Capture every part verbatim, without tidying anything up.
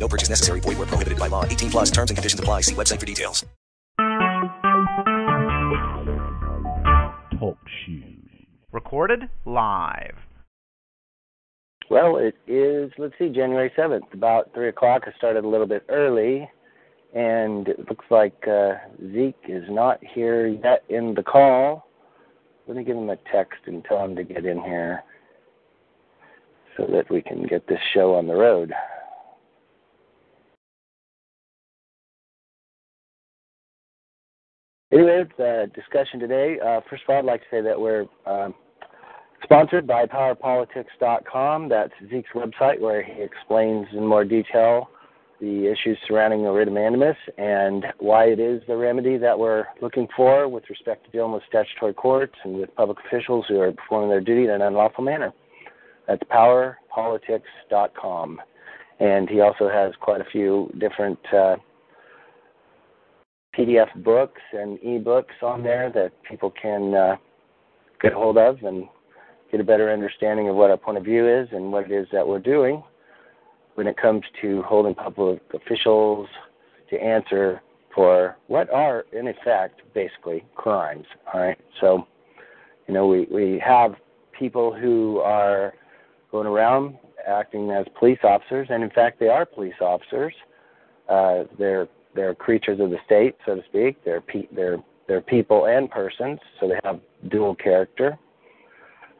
No purchase necessary. Void where prohibited by law. eighteen plus terms and conditions apply. See website for details. Talk shoes. Recorded live. Well, it is, let's see, January seventh, about three o'clock. I started a little bit early, and it looks like uh, Zeke is not here yet in the call. Let me give him a text and tell him to get in here so that we can get this show on the road. Anyway, the discussion today, uh, first of all, I'd like to say that we're um, sponsored by Power Politics dot com. That's Zeke's website where he explains in more detail the issues surrounding the writ of mandamus and why it is the remedy that we're looking for with respect to dealing with statutory courts and with public officials who are performing their duty in an unlawful manner. That's Power Politics dot com. And he also has quite a few different uh, P D F books and e-books on there that people can uh, get a hold of and get a better understanding of what our point of view is and what it is that we're doing when it comes to holding public officials to answer for what are, in effect, basically crimes. All right, so, you know, we, we have people who are going around acting as police officers, and, in fact, they are police officers. Uh, they're They're creatures of the state, so to speak. They're pe- they're they're people and persons, so they have dual character.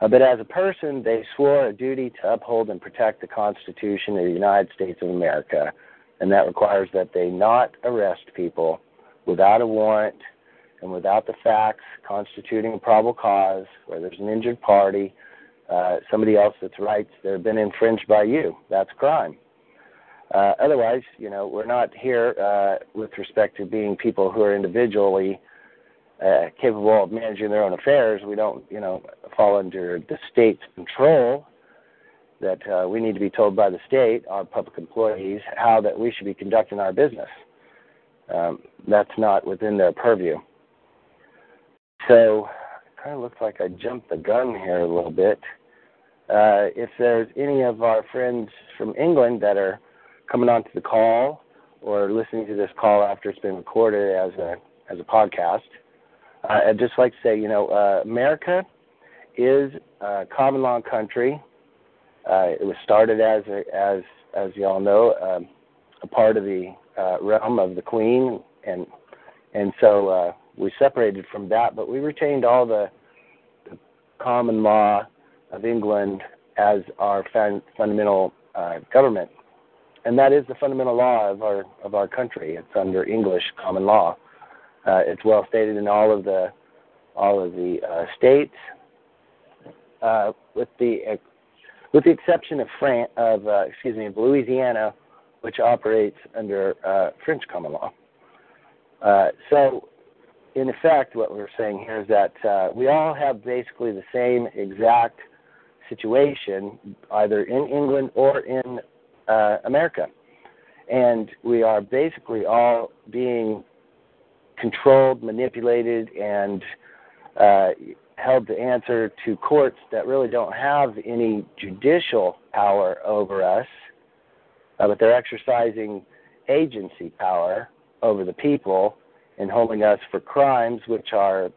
Uh, but as a person, they swore a duty to uphold and protect the Constitution of the United States of America, and that requires that they not arrest people without a warrant and without the facts constituting a probable cause, where there's an injured party, uh, somebody else's rights that have been infringed by you. That's crime. Uh, otherwise, you know, we're not here uh, with respect to being people who are individually uh, capable of managing their own affairs. We don't, you know, fall under the state's control, that uh, we need to be told by the state, our public employees, how that we should be conducting our business. Um, that's not within their purview. So it kind of looks like I jumped the gun here a little bit. Uh, if there's any of our friends from England that are coming on to the call or listening to this call after it's been recorded as a as a podcast, uh, I'd just like to say, you know, uh, America is a common law country. Uh, it was started as a, as as you all know, um, a part of the uh, realm of the Queen, and and so uh, we separated from that, but we retained all the, the common law of England as our fun, fundamental uh, government. And that is the fundamental law of our of our country. It's under English common law. Uh, it's well stated in all of the all of the uh, states, uh, with the uh, with the exception of Fran- of uh, excuse me of Louisiana, which operates under uh, French common law. Uh, so, in effect, what we're saying here is that uh, we all have basically the same exact situation, either in England or in Uh, America, and we are basically all being controlled, manipulated, and uh, held to answer to courts that really don't have any judicial power over us, uh, but they're exercising agency power over the people and holding us for crimes which are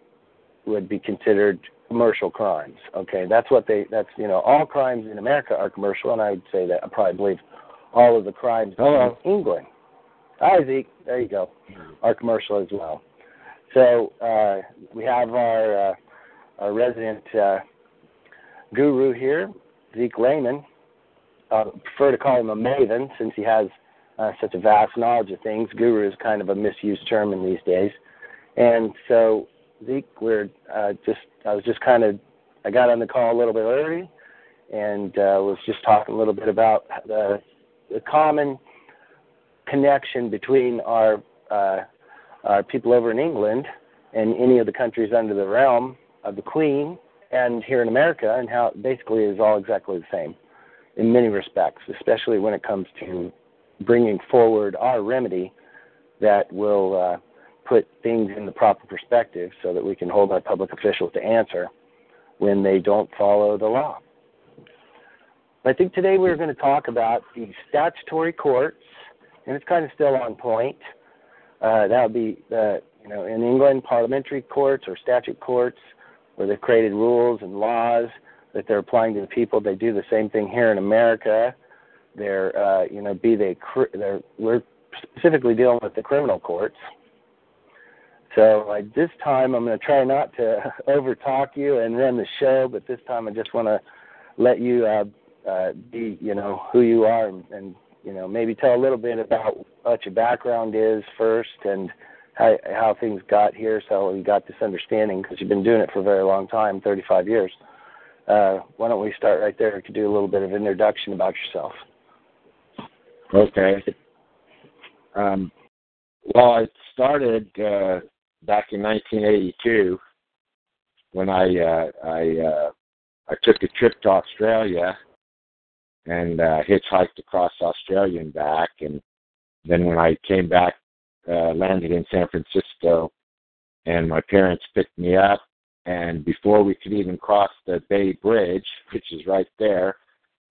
would be considered commercial crimes. Okay, that's what they. That's you know, all crimes in America are commercial, and I would say that I probably believe all of the crimes Hello. in England. Hi, Zeke. There you go. Our commercial as well. So uh, we have our uh, our resident uh, guru here, Zeke Lehman. I prefer to call him a maven since he has uh, such a vast knowledge of things. Guru is kind of a misused term in these days. And so, Zeke, we're uh, just I was just kind of I got on the call a little bit early and uh, was just talking a little bit about the, the common connection between our uh, uh, people over in England and any of the countries under the realm of the Queen and here in America, and how it basically is all exactly the same in many respects, especially when it comes to bringing forward our remedy that will uh, put things in the proper perspective so that we can hold our public officials to answer when they don't follow the law. I think today we're going to talk about the statutory courts, and it's kind of still on point. Uh, that would be, uh, you know, in England, parliamentary courts or statute courts, where they've created rules and laws that they're applying to the people. They do the same thing here in America. They're, uh, you know, be they, cr- they're, we're specifically dealing with the criminal courts. So uh, this time I'm going to try not to overtalk you and run the show, but this time I just want to let you uh, uh, be, you know, who you are and, and, you know, maybe tell a little bit about what your background is first and how, how things got here. So you got this understanding because you've been doing it for a very long time, thirty-five years. Uh, why don't we start right there to do a little bit of introduction about yourself? Okay. Um, well, I started uh, back in nineteen eighty-two when I uh, I, uh, I took a trip to Australia and uh, hitchhiked across Australia and back. And then when I came back, uh, landed in San Francisco, and my parents picked me up. And before we could even cross the Bay Bridge, which is right there,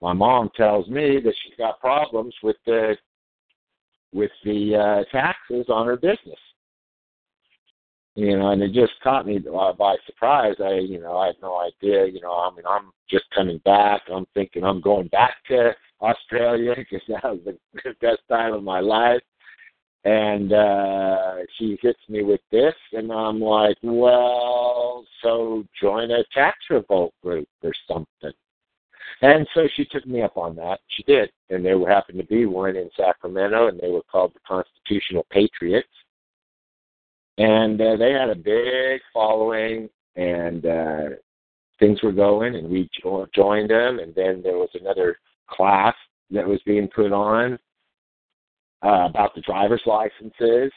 my mom tells me that she's got problems with the with the uh, taxes on her business. You know, and it just caught me by surprise. I, you know, I had no idea. You know, I mean, I'm just coming back. I'm thinking I'm going back to Australia because that was the best time of my life. And uh, she hits me with this, and I'm like, well, so join a tax revolt group or something. And so she took me up on that. She did. And there happened to be one in Sacramento, and they were called the Constitutional Patriots. And uh, they had a big following, and uh, things were going, and we jo- joined them. And then there was another class that was being put on. Uh, about the driver's licenses,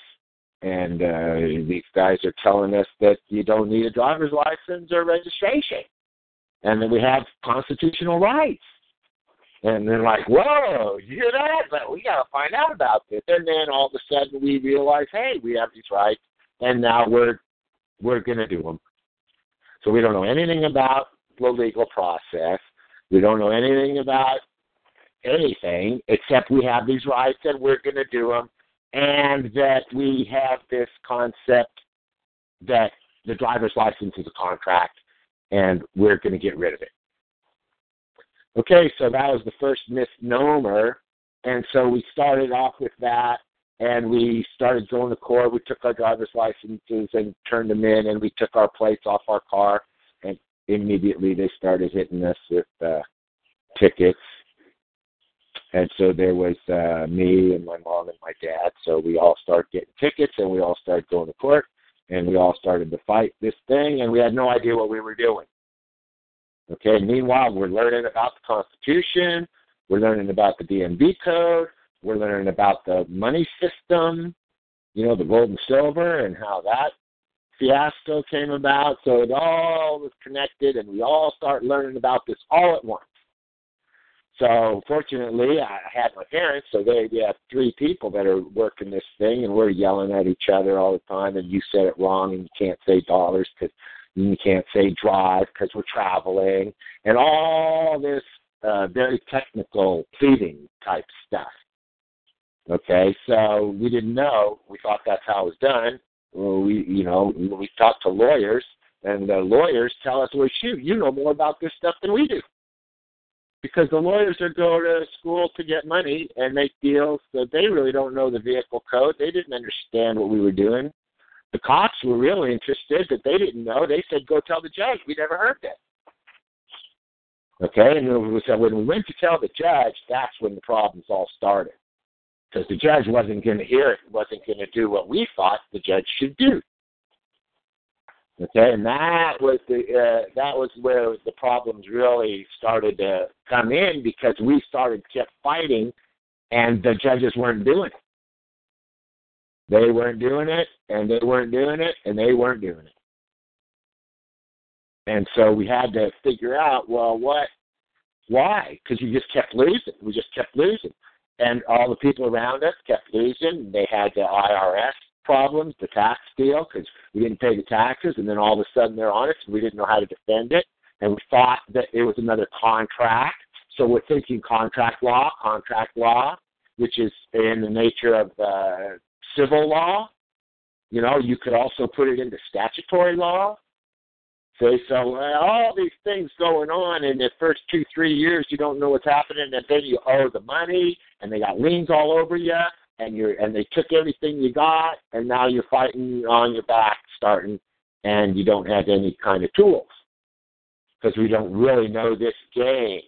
and uh, these guys are telling us that you don't need a driver's license or registration, and that we have constitutional rights. And they're like, whoa, you hear that? But we got to find out about this. And then all of a sudden we realize, hey, we have these rights, and now we're we're going to do them. So we don't know anything about the legal process. We don't know anything about anything except we have these rights and we're going to do them, and that we have this concept that the driver's license is a contract and we're going to get rid of it. Okay, so that was the first misnomer, and so we started off with that, and we started going to court. We took our driver's licenses and turned them in, and we took our plates off our car, and immediately they started hitting us with uh, tickets. And so there was uh, me and my mom and my dad. So we all started getting tickets, and we all started going to court, and we all started to fight this thing, and we had no idea what we were doing. Okay, meanwhile, we're learning about the Constitution. We're learning about the D M V code. We're learning about the money system, you know, the gold and silver and how that fiasco came about. So it all was connected, and we all start learning about this all at once. So fortunately, I had my parents, so they we have three people that are working this thing, and we're yelling at each other all the time, and you said it wrong, and you can't say dollars because you can't say drive because we're traveling, and all this uh, very technical pleading type stuff. Okay, so we didn't know. We thought that's how it was done. We, you know, we talked to lawyers, and the lawyers tell us, well, shoot, you know more about this stuff than we do. Because the lawyers are go to school to get money and make deals, so they really don't know the vehicle code. They didn't understand what we were doing. The cops were really interested, but they didn't know. They said, go tell the judge. We never heard that. Okay, and so when we went to tell the judge, that's when the problems all started. Because the judge wasn't going to hear it, wasn't going to do what we thought the judge should do. Okay, and that was the uh, that was where the problems really started to come in, because we started kept fighting, and the judges weren't doing it. They weren't doing it, and they weren't doing it, and they weren't doing it. And so we had to figure out, well, what, why? Because you just kept losing. We just kept losing. And all the people around us kept losing. They had the I R S problems, the tax deal, because we didn't pay the taxes, and then all of a sudden they're on us, and we didn't know how to defend it. And we thought that it was another contract. So we're thinking contract law, contract law, which is in the nature of uh, civil law. You know, you could also put it into statutory law. See, so uh, all these things going on in the first two, three years, you don't know what's happening, and then you owe the money, and they got liens all over you, and you're and they took everything you got, and now you're fighting on your back starting, and you don't have any kind of tools because we don't really know this game,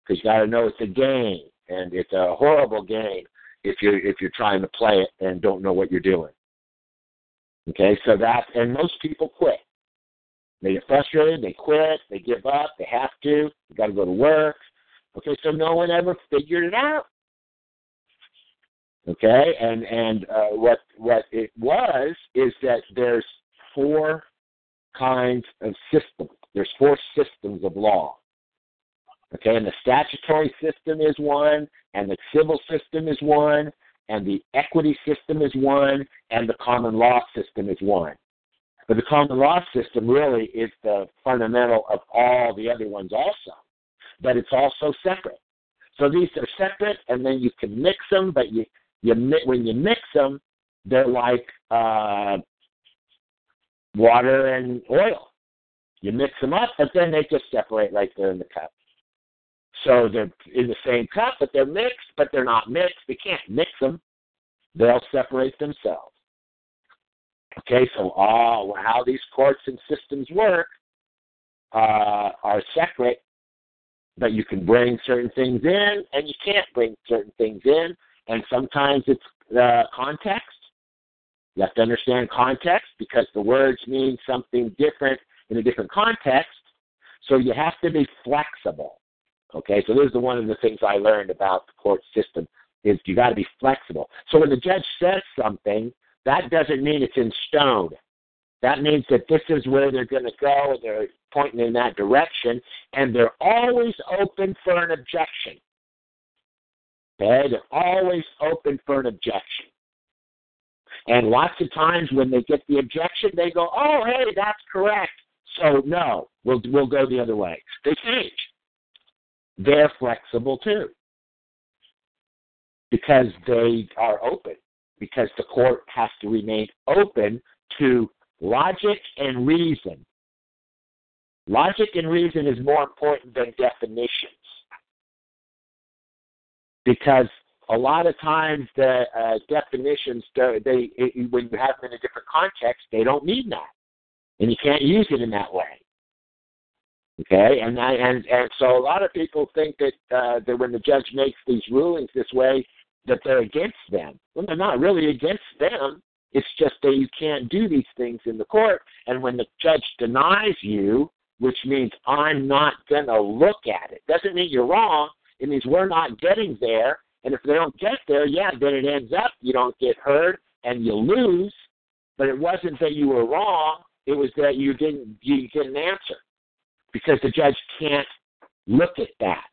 because you got to know it's a game, and it's a horrible game if you're, if you're trying to play it and don't know what you're doing. Okay, so that, and most people quit. They get frustrated, they quit, they give up, they have to, they got to go to work. Okay, so no one ever figured it out. Okay, and and uh, what what it was is that there's four kinds of systems. There's four systems of law. Okay, and the statutory system is one, and the civil system is one, and the equity system is one, and the common law system is one. But the common law system really is the fundamental of all the other ones also. But it's also separate. So these are separate, and then you can mix them, but you, you when you mix them, they're like uh, water and oil. You mix them up, but then they just separate right there in the cup. So they're in the same cup, but they're mixed, but they're not mixed. They can't mix them. They'll separate themselves. Okay, so all how these courts and systems work uh, are separate, but you can bring certain things in, and you can't bring certain things in, and sometimes it's uh, context. You have to understand context because the words mean something different in a different context, so you have to be flexible. Okay, so this is one of the things I learned about the court system is you got to be flexible. So when the judge says something, that doesn't mean it's in stone. That means that this is where they're going to go, and they're pointing in that direction, and they're always open for an objection. Okay, they're always open for an objection. And lots of times when they get the objection, they go, oh, hey, that's correct. So, no, we'll we'll go the other way. They change. They're flexible, too, because they are open. Because the court has to remain open to logic and reason. Logic and reason is more important than definitions. Because a lot of times the uh, definitions, they it, when you have them in a different context, they don't mean that. And you can't use it in that way. Okay? And, I, and, and so a lot of people think that, uh, that when the judge makes these rulings this way, that they're against them. Well, they're not really against them. It's just that you can't do these things in the court. And when the judge denies you, which means I'm not going to look at it, doesn't mean you're wrong. It means we're not getting there. And if they don't get there, yeah, then it ends up you don't get heard and you lose. But it wasn't that you were wrong. It was that you didn't you didn't answer because the judge can't look at that.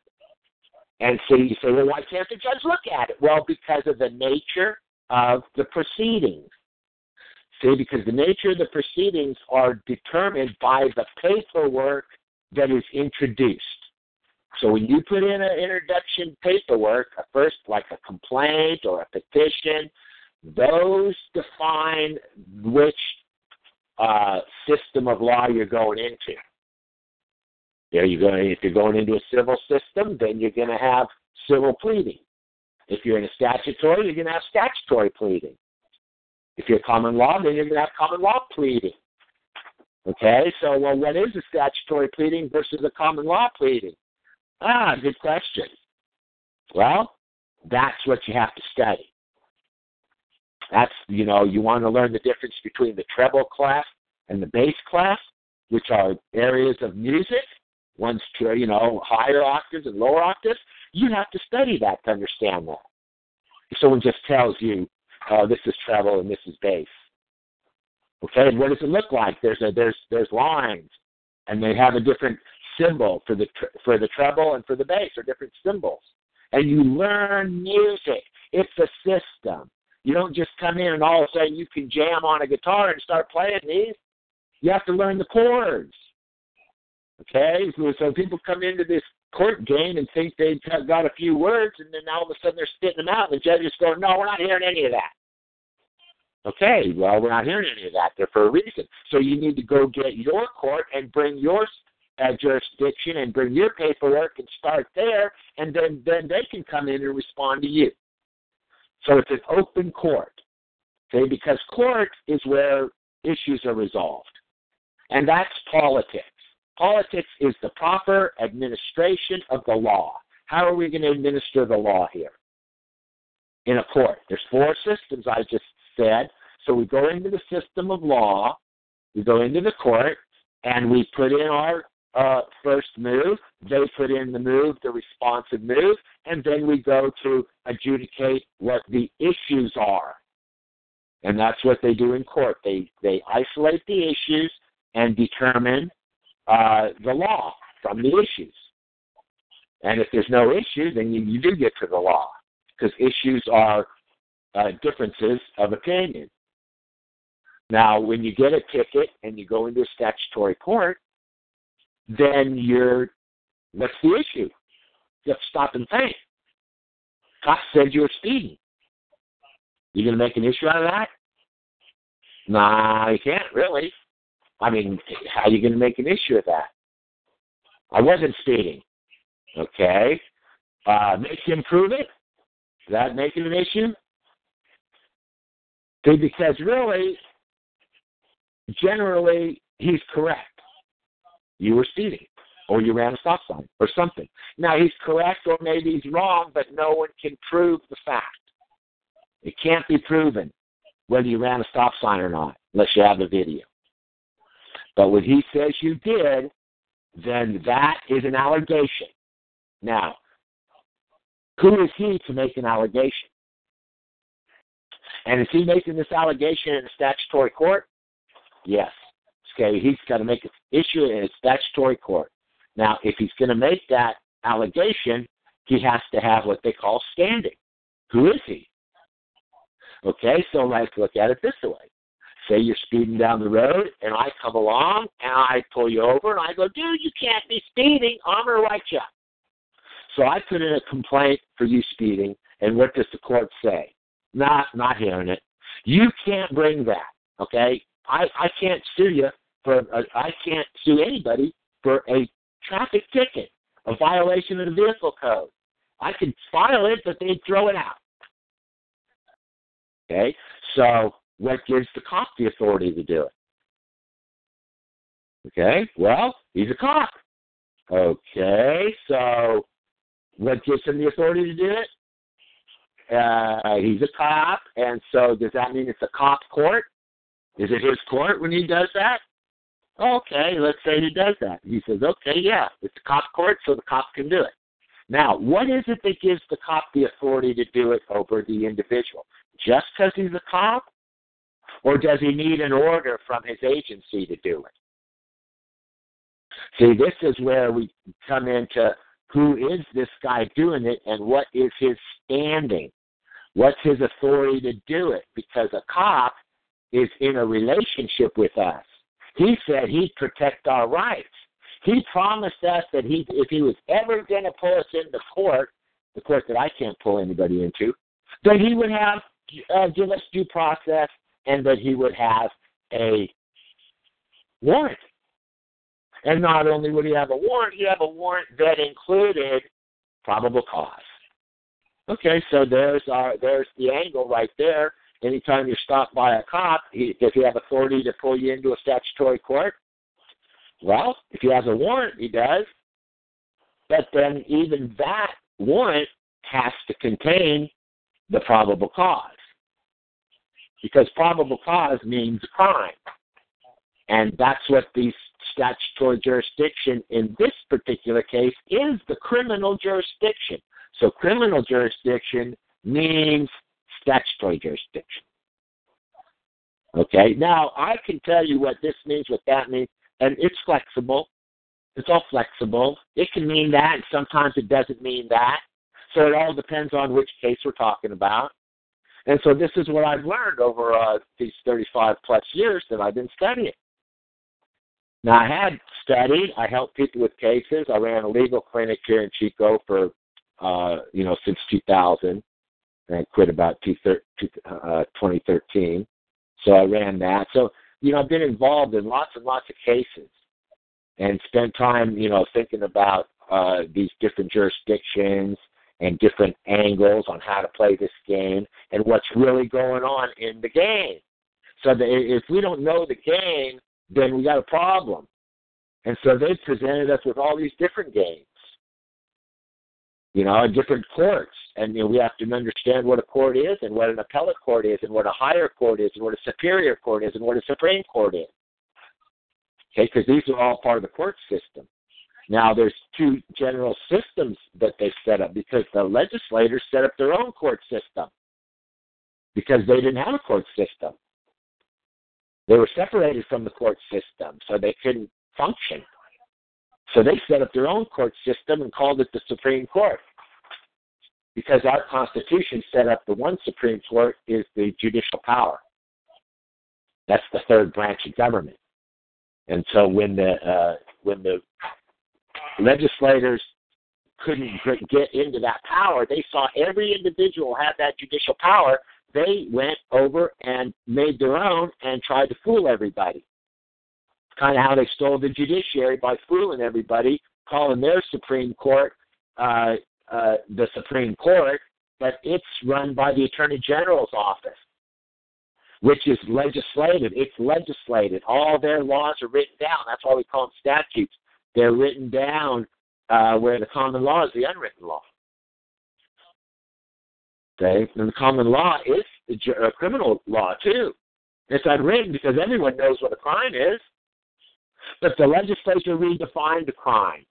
And so you say, well, why can't the judge look at it? Well, because of the nature of the proceedings. See, because the nature of the proceedings are determined by the paperwork that is introduced. So when you put in an introduction paperwork, a first like a complaint or a petition, those define which uh, system of law you're going into. There you go. If you're going into a civil system, then you're going to have civil pleading. If you're in a statutory, you're going to have statutory pleading. If you're common law, then you're going to have common law pleading. Okay, so well, what is a statutory pleading versus a common law pleading? Ah, good question. Well, that's what you have to study. That's, you know, you want to learn the difference between the treble clef and the bass clef, which are areas of music. One's, you know, higher octaves and lower octaves. You have to study that to understand that. If someone just tells you, oh, this is treble and this is bass. Okay, what does it look like? There's a, there's there's lines, and they have a different symbol for the for the treble and for the bass, or different symbols. And you learn music. It's a system. You don't just come in and all of a sudden you can jam on a guitar and start playing these. You have to learn the chords. Okay, so, so people come into this court game and think they've got a few words, and then all of a sudden they're spitting them out, and the judges go, no, we're not hearing any of that. Okay, well, we're not hearing any of that. They're for a reason. So you need to go get your court and bring your uh, jurisdiction and bring your paperwork and start there, and then, then they can come in and respond to you. So it's an open court, okay, because court is where issues are resolved, and that's politics. Politics is the proper administration of the law. How are we going to administer the law here? In a court. There's four systems I just said. So we go into the system of law, we go into the court, and we put in our uh, first move. They put in the move, the responsive move, and then we go to adjudicate what the issues are. And that's what they do in court. They, they isolate the issues and determine Uh, the law from the issues. And if there's no issue, then you, you do get to the law, because issues are uh, differences of opinion. Now, when you get a ticket and you go into a statutory court, then you're, what's the issue? You have to stop and think. Cop said you were speeding. You going to make an issue out of that? Nah, you can't really. I mean, how are you going to make an issue of that? I wasn't speeding. Okay. Uh, make him prove it? Does that make it an issue? See, because really, generally, he's correct. You were speeding, or you ran a stop sign, or something. Now, he's correct, or maybe he's wrong, but no one can prove the fact. It can't be proven whether you ran a stop sign or not, unless you have the video. But when he says you did, then that is an allegation. Now, who is he to make an allegation? And is he making this allegation in a statutory court? Yes. Okay, he's got to make an issue in a statutory court. Now, if he's going to make that allegation, he has to have what they call standing. Who is he? Okay, so let's look at it this way. Say you're speeding down the road, and I come along, and I pull you over, and I go, dude, you can't be speeding. I'm going to write you up. So I put in a complaint for you speeding, and what does the court say? Nah, not hearing it. You can't bring that, okay? I, I can't sue you for a, I can't sue anybody for a traffic ticket, a violation of the vehicle code. I could file it, but they'd throw it out. Okay? So what gives the cop the authority to do it? Okay, well, he's a cop. Okay, so what gives him the authority to do it? Uh, he's a cop, and so does that mean it's a cop court? Is it his court when he does that? Okay, let's say he does that. He says, okay, yeah, it's a cop court, so the cop can do it. Now, what is it that gives the cop the authority to do it over the individual? Just because he's a cop? Or does he need an order from his agency to do it? See, this is where we come into who is this guy doing it and what is his standing? What's his authority to do it? Because a cop is in a relationship with us. He said he'd protect our rights. He promised us that he, if he was ever going to pull us into court, the court that I can't pull anybody into, that he would have uh, give us due process, and that he would have a warrant. And not only would he have a warrant, he'd have a warrant that included probable cause. Okay, so there's our there's the angle right there. Anytime you're stopped by a cop, he, does he have authority to pull you into a statutory court? Well, if he has a warrant, he does. But then even that warrant has to contain the probable cause. Because probable cause means crime. And that's what the statutory jurisdiction in this particular case is, the criminal jurisdiction. So criminal jurisdiction means statutory jurisdiction. Okay, now I can tell you what this means, what that means, and it's flexible. It's all flexible. It can mean that, and sometimes it doesn't mean that. So it all depends on which case we're talking about. And so this is what I've learned over uh, these thirty-five plus years that I've been studying. Now, I had studied. I helped people with cases. I ran a legal clinic here in Chico for, uh, you know, since two thousand, and I quit about twenty thirteen. So I ran that. So, you know, I've been involved in lots and lots of cases and spent time, you know, thinking about uh, these different jurisdictions and different angles on how to play this game and what's really going on in the game. So that if we don't know the game, then we got a problem. And so they presented us with all these different games, you know, and different courts. And you know, we have to understand what a court is and what an appellate court is and what a higher court is and what a superior court is and what a Supreme Court is. Okay, because these are all part of the court system. Now, there's two general systems that they set up because the legislators set up their own court system because they didn't have a court system. They were separated from the court system, so they couldn't function. So they set up their own court system and called it the Supreme Court because our Constitution set up the one Supreme Court is the judicial power. That's the third branch of government. And so when the uh, when the legislators couldn't get into that power, they saw every individual have that judicial power. They went over and made their own and tried to fool everybody. It's kind of how they stole the judiciary by fooling everybody, calling their Supreme Court uh, uh, the Supreme Court, but it's run by the Attorney General's office, which is legislative. It's legislated. All their laws are written down. That's why we call them statutes. They're written down uh, where the common law is the unwritten law. Okay? And the common law is the ju- uh, criminal law, too. It's unwritten because everyone knows what a crime is. But the legislature redefined the crime.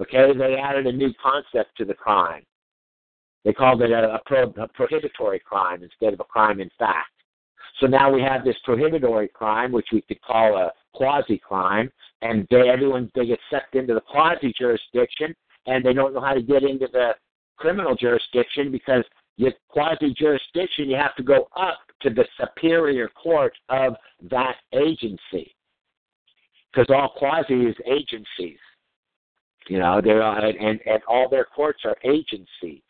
Okay? They added a new concept to the crime. They called it a, a, pro- a prohibitory crime instead of a crime in fact. So now we have this prohibitory crime, which we could call a quasi-crime, and they, everyone they get sucked into the quasi-jurisdiction, and they don't know how to get into the criminal jurisdiction because with quasi-jurisdiction, you have to go up to the superior court of that agency because all quasi is agencies. You know, they're and, and, and all their courts are agencies,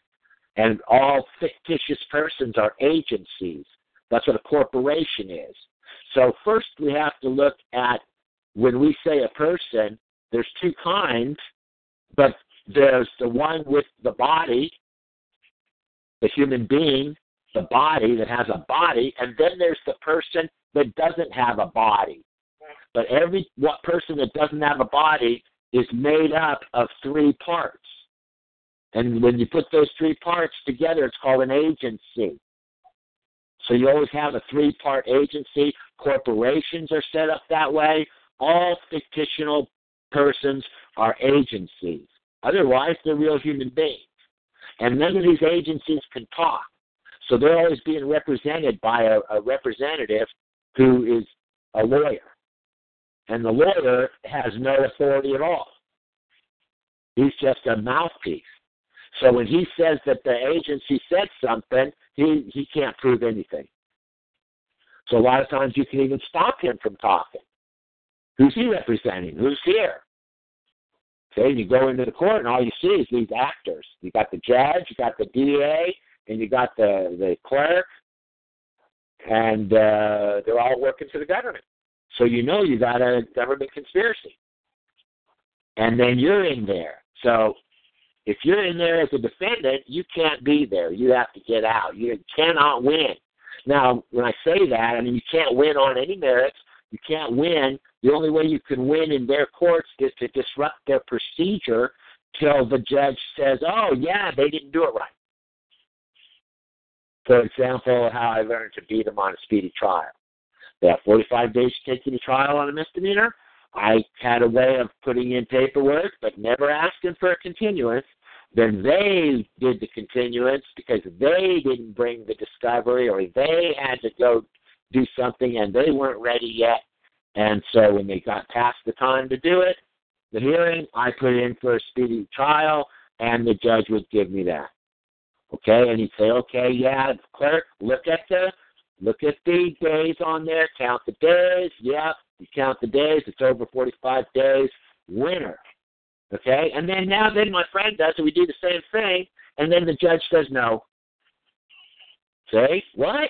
and all fictitious persons are agencies. That's what a corporation is. So first we have to look at when we say a person, there's two kinds, but there's the one with the body, the human being, the body that has a body, and then there's the person that doesn't have a body. But every what person that doesn't have a body is made up of three parts. And when you put those three parts together, it's called an agency. So you always have a three-part agency. Corporations are set up that way. All fictional persons are agencies. Otherwise, they're real human beings. And none of these agencies can talk. So they're always being represented by a, a representative who is a lawyer. And the lawyer has no authority at all. He's just a mouthpiece. So when he says that the agency said something, he, he can't prove anything. So a lot of times you can even stop him from talking. Who's he representing? Who's here? Okay, you go into the court and all you see is these actors. You got the judge, you got the D A, and you got the, the clerk, and uh, they're all working for the government. So you know you got a government conspiracy. And then you're in there. So if you're in there as a defendant, you can't be there. You have to get out. You cannot win. Now, when I say that, I mean you can't win on any merits. You can't win. The only way you can win in their courts is to disrupt their procedure till the judge says, oh, yeah, they didn't do it right. For example, how I learned to beat them on a speedy trial. They have forty-five days to take you to trial on a misdemeanor. I had a way of putting in paperwork, but never asking for a continuance. Then they did the continuance because they didn't bring the discovery, or they had to go do something and they weren't ready yet. And so when they got past the time to do it, the hearing, I put in for a speedy trial, and the judge would give me that. Okay, and he'd say, okay, yeah, clerk, look at the look at the days on there, count the days, yeah, you count the days, it's over forty-five days, winner. Okay, and then now then my friend does it, we do the same thing, and then the judge says no. Say, what?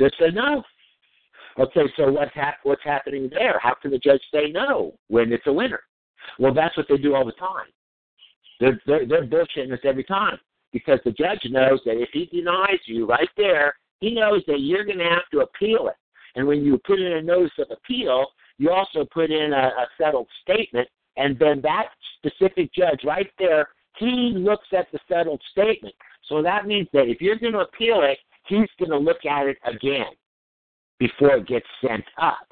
Just say no. Okay, so what's, hap- what's happening there? How can the judge say no when it's a winner? Well, that's what they do all the time. They're, they're, they're bullshitting us every time, because the judge knows that if he denies you right there, he knows that you're going to have to appeal it. And when you put in a notice of appeal, you also put in a, a settled statement, and then that specific judge right there, he looks at the settled statement. So that means that if you're going to appeal it, he's going to look at it again before it gets sent up.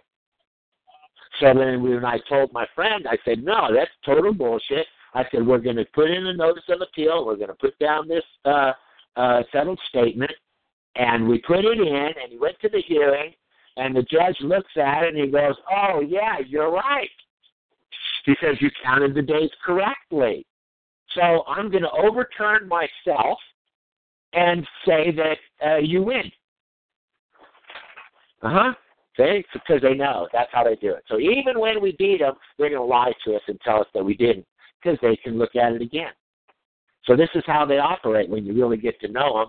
So then when I told my friend, I said, no, that's total bullshit. I said, we're going to put in a notice of appeal. We're going to put down this uh, uh, settled statement. And we put it in, and he went to the hearing, and the judge looks at it, and he goes, oh, yeah, you're right. He says, you counted the days correctly. So I'm going to overturn myself and say that uh, you win. Uh-huh. See? Because they know. That's how they do it. So even when we beat them, they're going to lie to us and tell us that we didn't, because they can look at it again. So this is how they operate when you really get to know them.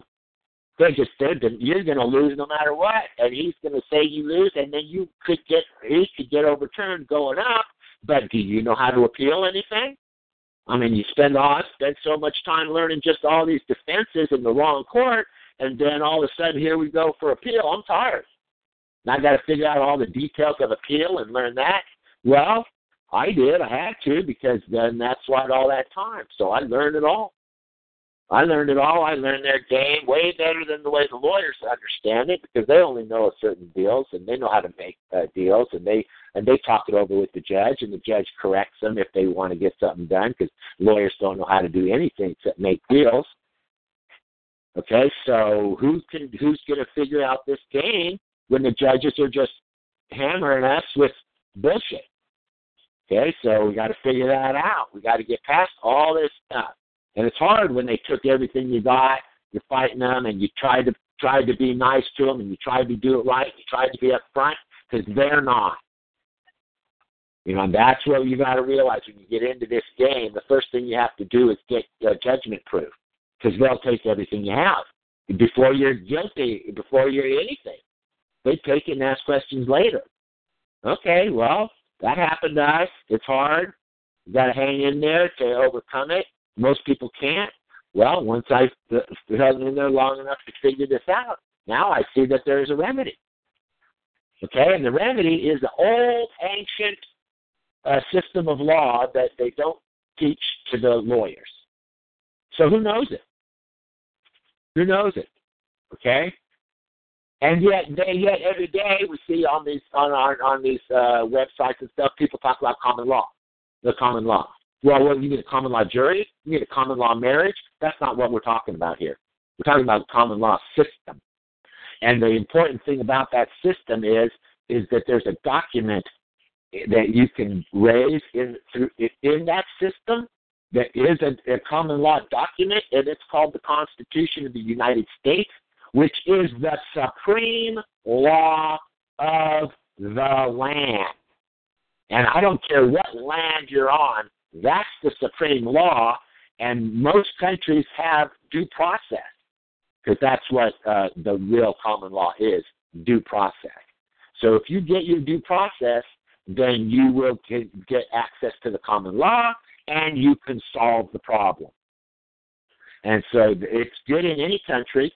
They're just, they're, you're going to lose no matter what, and he's going to say you lose, and then you could get, he could get overturned going up, but do you know how to appeal anything? I mean, you spend all, spend so much time learning just all these defenses in the wrong court, and then all of a sudden, here we go for appeal. I'm tired. Now I've got to figure out all the details of appeal and learn that. Well, I did. I had to, because then that's why all that time. So I learned it all. I learned it all. I learned their game way better than the way the lawyers understand it, because they only know certain deals, and they know how to make uh, deals, and they and they talk it over with the judge, and the judge corrects them if they want to get something done, because lawyers don't know how to do anything except make deals. Okay, so who can who's going to figure out this game when the judges are just hammering us with bullshit? Okay, so we got to figure that out. We got to get past all this stuff. And it's hard when they took everything you got, you're fighting them, and you tried to tried to be nice to them, and you tried to do it right, you tried to be up front, because they're not. You know, and that's what you got to realize when you get into this game. The first thing you have to do is get uh, judgment-proof, because they'll take everything you have before you're guilty, before you're anything. They take it and ask questions later. Okay, well, that happened to us. It's hard. You got to hang in there to overcome it. Most people can't. Well, once I've held in there long enough to figure this out, now I see that there is a remedy. Okay, and the remedy is the old, ancient uh, system of law that they don't teach to the lawyers. So who knows it? Who knows it? Okay? And yet, they, yet every day we see on these on our, on these uh, websites and stuff, people talk about common law, the common law. Well, well, you need a common law jury, you need a common law marriage. That's not what we're talking about here. We're talking about a common law system. And the important thing about that system is is that there's a document that you can raise in through in that system that is a, a common law document, and it's called the Constitution of the United States, which is the supreme law of the land. And I don't care what land you're on, that's the supreme law, and most countries have due process, because that's what uh, the real common law is, due process. So if you get your due process, then you will get, get access to the common law, and you can solve the problem. And so it's good in any country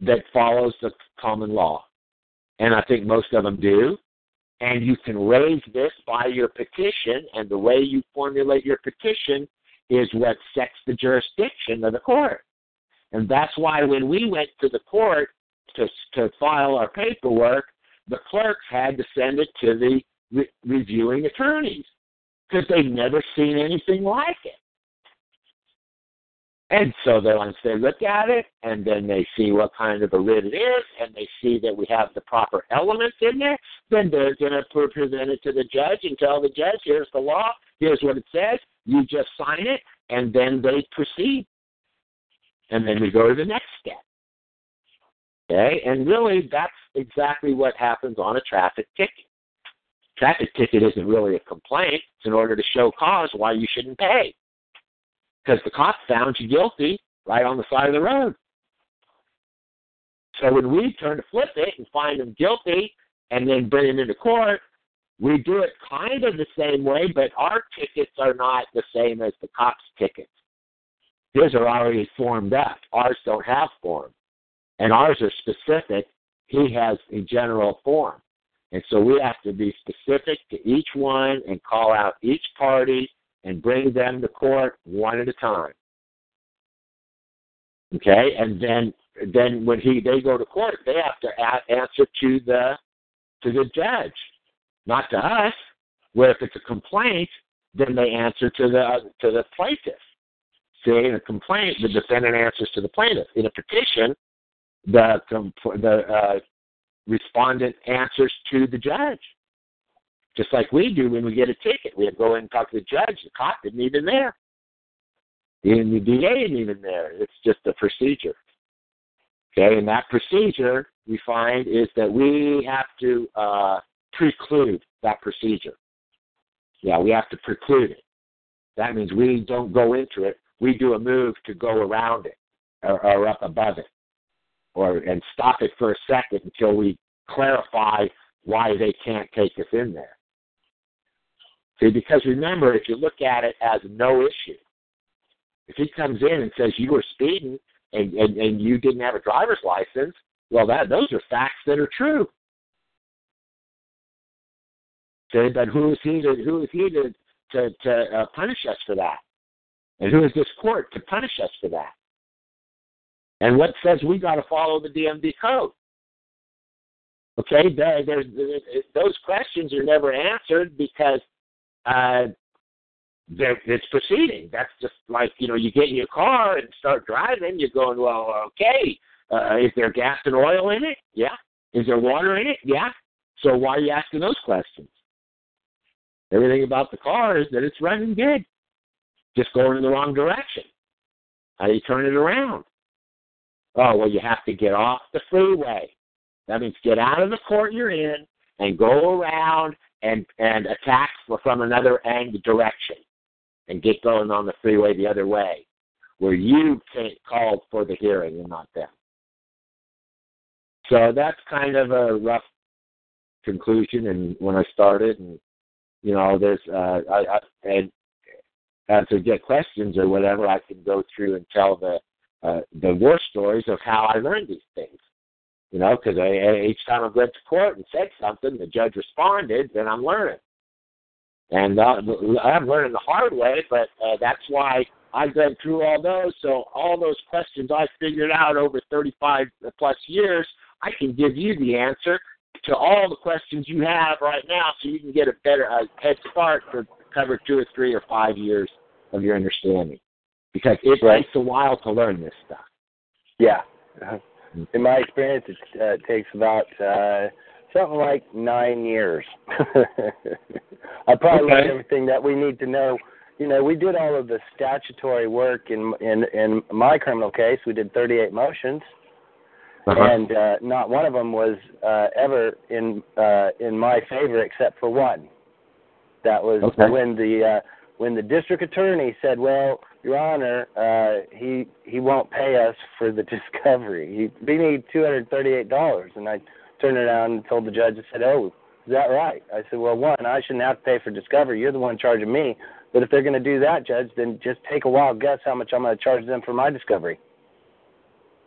that follows the common law, and I think most of them do. And you can raise this by your petition, and the way you formulate your petition is what sets the jurisdiction of the court. And that's why when we went to the court to to file our paperwork, the clerks had to send it to the re- reviewing attorneys, because they've never seen anything like it. And so then once they look at it, and then they see what kind of a writ it is, and they see that we have the proper elements in there, then they're going to present it to the judge and tell the judge, here's the law, here's what it says, you just sign it, and then they proceed. And then we go to the next step. Okay? And really, that's exactly what happens on a traffic ticket. Traffic ticket isn't really a complaint. It's in order to show cause why you shouldn't pay. Because the cop found you guilty right on the side of the road. So when we turn to flip it and find them guilty and then bring them into court, we do it kind of the same way, but our tickets are not the same as the cop's tickets. His are already formed up. Ours don't have form. And ours are specific. He has a general form. And so we have to be specific to each one and call out each party and bring them to court one at a time. Okay? And then then when he they go to court, they have to a- answer to the to the judge, not to us, where if it's a complaint, then they answer to the uh, to the plaintiff. See, in a complaint, the defendant answers to the plaintiff. In a petition, the the uh, respondent answers to the judge. Just like we do when we get a ticket. We go in and talk to the judge. The cop isn't even there. Even the D A isn't even there. It's just a procedure. Okay, and that procedure, we find, is that we have to uh, preclude that procedure. Yeah, we have to preclude it. That means we don't go into it. We do a move to go around it or, or up above it or and stop it for a second until we clarify why they can't take us in there. See, because remember, if you look at it as no issue, if he comes in and says you were speeding and, and, and you didn't have a driver's license, well, that those are facts that are true. See, but who is he to, who is he to, to, to uh, punish us for that? And who is this court to punish us for that? And what says we got to follow the D M V code? Okay, there, there, those questions are never answered because uh, it's proceeding. That's just like, you know, you get in your car and start driving. You're going, well, okay, uh, is there gas and oil in it? Yeah. Is there water in it? Yeah. So why are you asking those questions? Everything about the car is that it's running good. Just going in the wrong direction. How do you turn it around? Oh, well, you have to get off the freeway. That means get out of the court you're in and go around and, and attack from another angle direction and get going on the freeway the other way where you can't call for the hearing and not them. So that's kind of a rough conclusion. And when I started, and you know, there's uh, I, I and as I get questions or whatever, I can go through and tell the uh, the war stories of how I learned these things. You know, because each time I went to court and said something, the judge responded, then I'm learning. And uh, I'm learning the hard way, but uh, that's why I've been through all those. So all those questions I figured out over thirty-five plus years, I can give you the answer to all the questions you have right now so you can get a better uh, head start for cover two or three or five years of your understanding. Because it right. takes a while to learn this stuff. Yeah. Uh-huh. In my experience, it uh, takes about uh, something like nine years. I probably learned okay. everything that we need to know. You know, we did all of the statutory work in in, in my criminal case. We did thirty-eight motions, uh-huh. and uh, not one of them was uh, ever in uh, in my favor, except for one. That was okay. when the uh, when the district attorney said, "Well, Your Honor, uh, he he won't pay us for the discovery. He, we need two hundred thirty-eight dollars. And I turned around and told the judge, I said, oh, is that right? I said, well, one, I shouldn't have to pay for discovery. You're the one charging me. But if they're going to do that, Judge, then just take a wild guess how much I'm going to charge them for my discovery.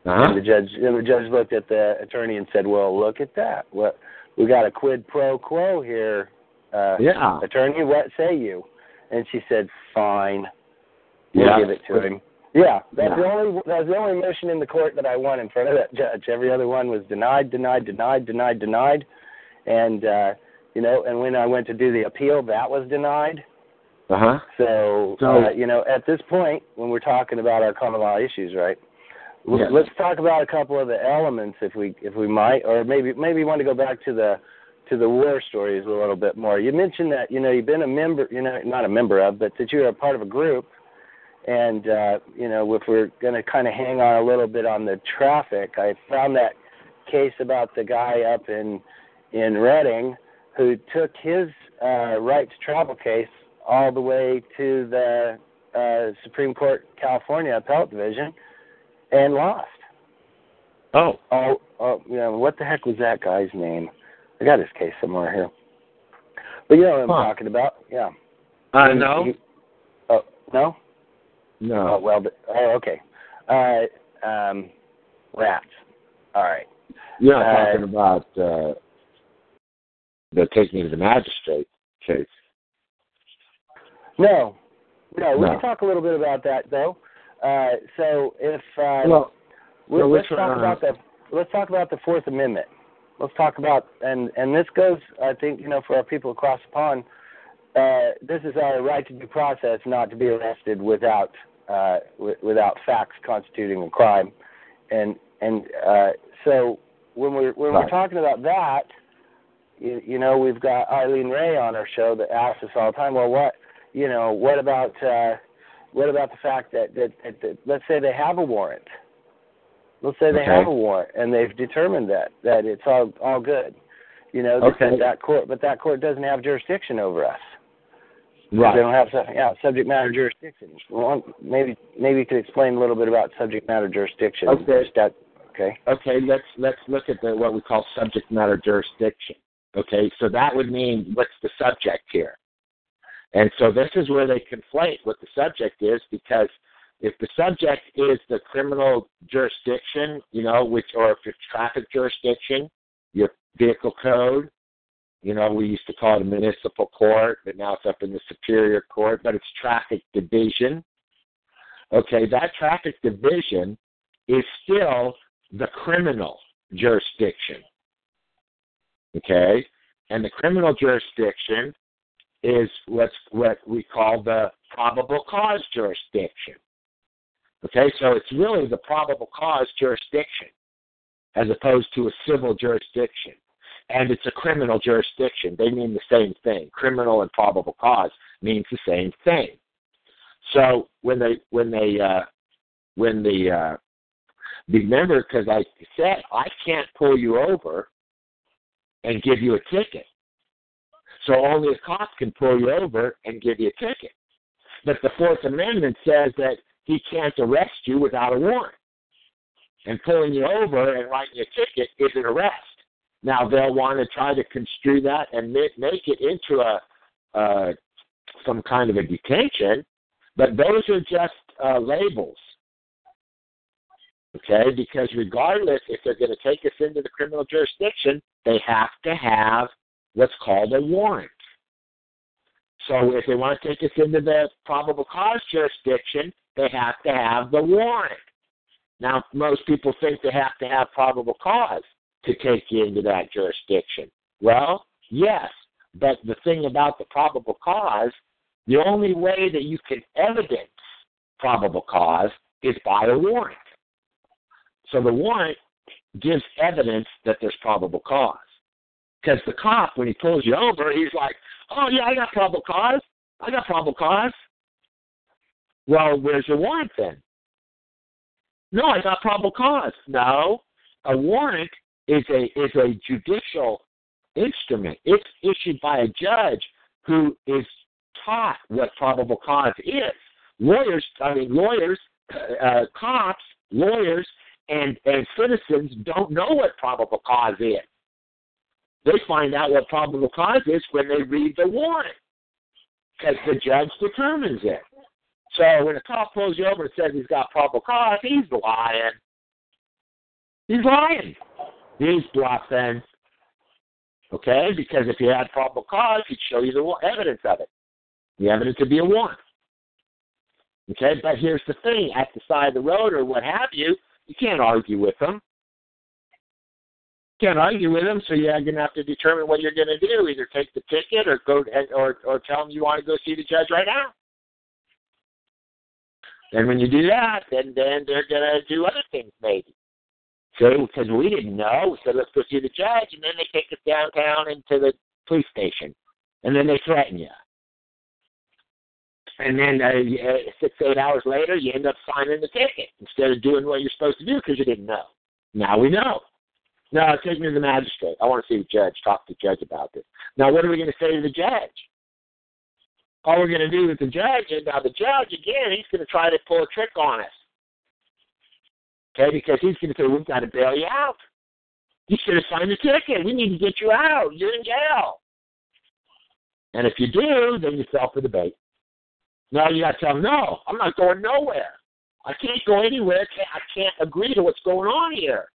Uh-huh. And the judge, and the judge looked at the attorney and said, well, look at that. What, we got a quid pro quo here, uh, yeah. attorney. What say you? And she said, fine. We'll yeah. give it to him. Yeah, that's yeah. the only that's the only motion in the court that I won in front of that judge. Every other one was denied, denied, denied, denied, denied, and uh, you know, and when I went to do the appeal, that was denied. Uh-huh. So, so uh, you know, at this point, when we're talking about our common law issues, right, yes. let's talk about a couple of the elements, if we if we might, or maybe maybe you want to go back to the to the war stories a little bit more. You mentioned that, you know, you've been a member, you know, not a member of, but that you're a part of a group. And, uh, you know, if we're going to kind of hang on a little bit on the traffic, I found that case about the guy up in in Reading who took his uh, right to travel case all the way to the uh, Supreme Court California Appellate Division and lost. Oh. Oh, oh you know, what the heck was that guy's name? I got his case somewhere here. But you know what I'm huh. talking about, yeah. Uh, he, no. He, oh, no? No. Oh, well, oh, okay. Uh, um, rats. All right. Yeah, uh, talking about uh, the taking of the magistrate case. No. No, we no. can talk a little bit about that, though. Uh, so if uh, well, we, so let's talk about the let's talk about the Fourth Amendment. Let's talk about and and this goes, I think, you know, for our people across the pond. Uh, this is our right to due process, not to be arrested without uh, w- without facts constituting a crime, and and uh, so when we're when right. we're talking about that, you, you know, we've got Eileen Ray on our show that asks us all the time. Well, what you know, what about uh, what about the fact that that, that that let's say they have a warrant, let's say they okay. have a warrant, and they've determined that that it's all all good, you know, okay. that court, but that court doesn't have jurisdiction over us. Right. They don't have yeah, subject matter jurisdiction. Well, maybe maybe you could explain a little bit about subject matter jurisdiction. Okay. That, okay. Okay. Let's let's look at the, what we call subject matter jurisdiction. Okay. So that would mean what's the subject here, and so this is where they conflate what the subject is, because if the subject is the criminal jurisdiction, you know, which or if it's traffic jurisdiction, your vehicle code. You know, we used to call it a municipal court, but now it's up in the Superior Court, but it's traffic division. Okay, that traffic division is still the criminal jurisdiction. Okay, and the criminal jurisdiction is what's what we call the probable cause jurisdiction. Okay, so it's really the probable cause jurisdiction as opposed to a civil jurisdiction. And it's a criminal jurisdiction. They mean the same thing. Criminal and probable cause means the same thing. So when they when they uh, when the uh, remember, because I said I can't pull you over and give you a ticket. So only a cop can pull you over and give you a ticket. But the Fourth Amendment says that he can't arrest you without a warrant. And pulling you over and writing you a ticket is an arrest. Now, they'll want to try to construe that and make it into a uh, some kind of a detention, but those are just uh, labels, okay? Because regardless, if they're going to take us into the criminal jurisdiction, they have to have what's called a warrant. So if they want to take us into the probable cause jurisdiction, they have to have the warrant. Now, most people think they have to have probable cause to take you into that jurisdiction. Well, yes, but the thing about the probable cause, the only way that you can evidence probable cause is by a warrant. So the warrant gives evidence that there's probable cause. Because the cop, when he pulls you over, he's like, oh, yeah, I got probable cause. I got probable cause. Well, where's your warrant then? No, I got probable cause. No, a warrant is a is a judicial instrument. It's issued by a judge who is taught what probable cause is. Lawyers, I mean lawyers, uh, cops, lawyers, and, and citizens don't know what probable cause is. They find out what probable cause is when they read the warrant, because the judge determines it. So when a cop pulls you over and says he's got probable cause, he's lying. He's lying. He's bluffing, okay? Because if you had probable cause, he'd show you the evidence of it. The evidence would be a warrant, okay? But here's the thing. At the side of the road or what have you, you can't argue with them. can't argue with them, so yeah, you're going to have to determine what you're going to do, either take the ticket or go or or tell them you want to go see the judge right now. And when you do that, then, then they're going to do other things maybe. So, because we didn't know, so let's go see the judge, and then they take us downtown into the police station, and then they threaten you. And then uh, six, eight hours later, you end up signing the ticket instead of doing what you're supposed to do because you didn't know. Now we know. No, take me to the magistrate. I want to see the judge, talk to the judge about this. Now, what are we going to say to the judge? All we're going to do with the judge is, now the judge, again, he's going to try to pull a trick on us. Okay, because he's going to say, we've got to bail you out. You should have signed the ticket. We need to get you out. You're in jail. And if you do, then you fell for the bait. Now you got to tell them, no, I'm not going nowhere. I can't go anywhere. I can't agree to what's going on here.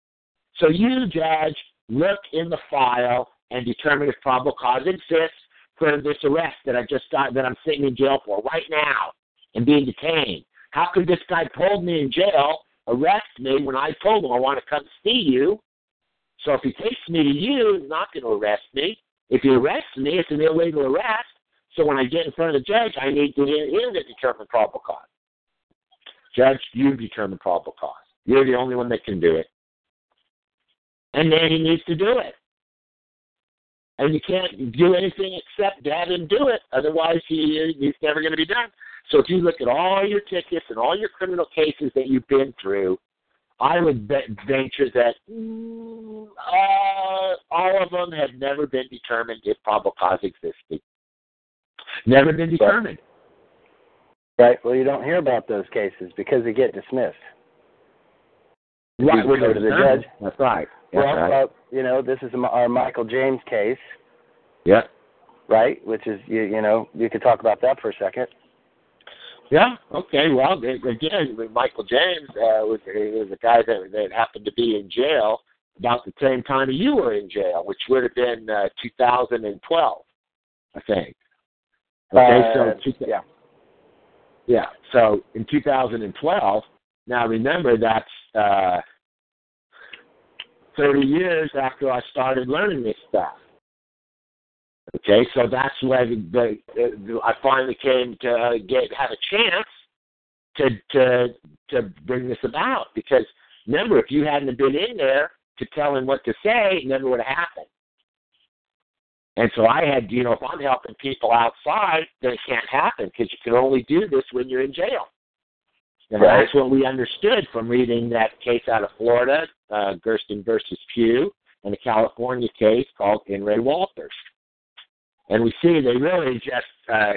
So you, judge, look in the file and determine if probable cause exists for this arrest that I just got, that I'm sitting in jail for right now and being detained. How could this guy pull me in jail, arrest me, when I told him I want to come see you? So if he takes me to you, he's not going to arrest me. If he arrests me, it's an illegal arrest. So when I get in front of the judge, I need to hear him to determine probable cause. Judge, you determine probable cause. You're the only one that can do it. And then he needs to do it. And you can't do anything except have him do it. Otherwise, he, he's never going to be done. So if you look at all your tickets and all your criminal cases that you've been through, I would venture that mm, uh, all of them have never been determined if probable cause existed. Never been determined. Right. Well, you don't hear about those cases because they get dismissed. Right. We go to the judge. That's right. Well, That's right. Uh, you know, this is our Michael James case. Yeah. Right, which is, you, you know, you could talk about that for a second. Yeah, okay. Well, again, Michael James uh, was, was a guy that, that happened to be in jail about the same time you were in jail, which would have been uh, two thousand twelve, I think. Okay, so uh, two, yeah. Yeah, so in two thousand twelve, now remember that's uh, thirty years after I started learning this stuff. Okay, so that's when the, the, I finally came to get have a chance to, to to bring this about. Because remember, if you hadn't been in there to tell him what to say, it never would have happened. And so I had, you know, if I'm helping people outside, then it can't happen because you can only do this when you're in jail. And right. That's what we understood from reading that case out of Florida, uh, Gersten versus Pugh, and the California case called In re Walters. And we see they really just uh,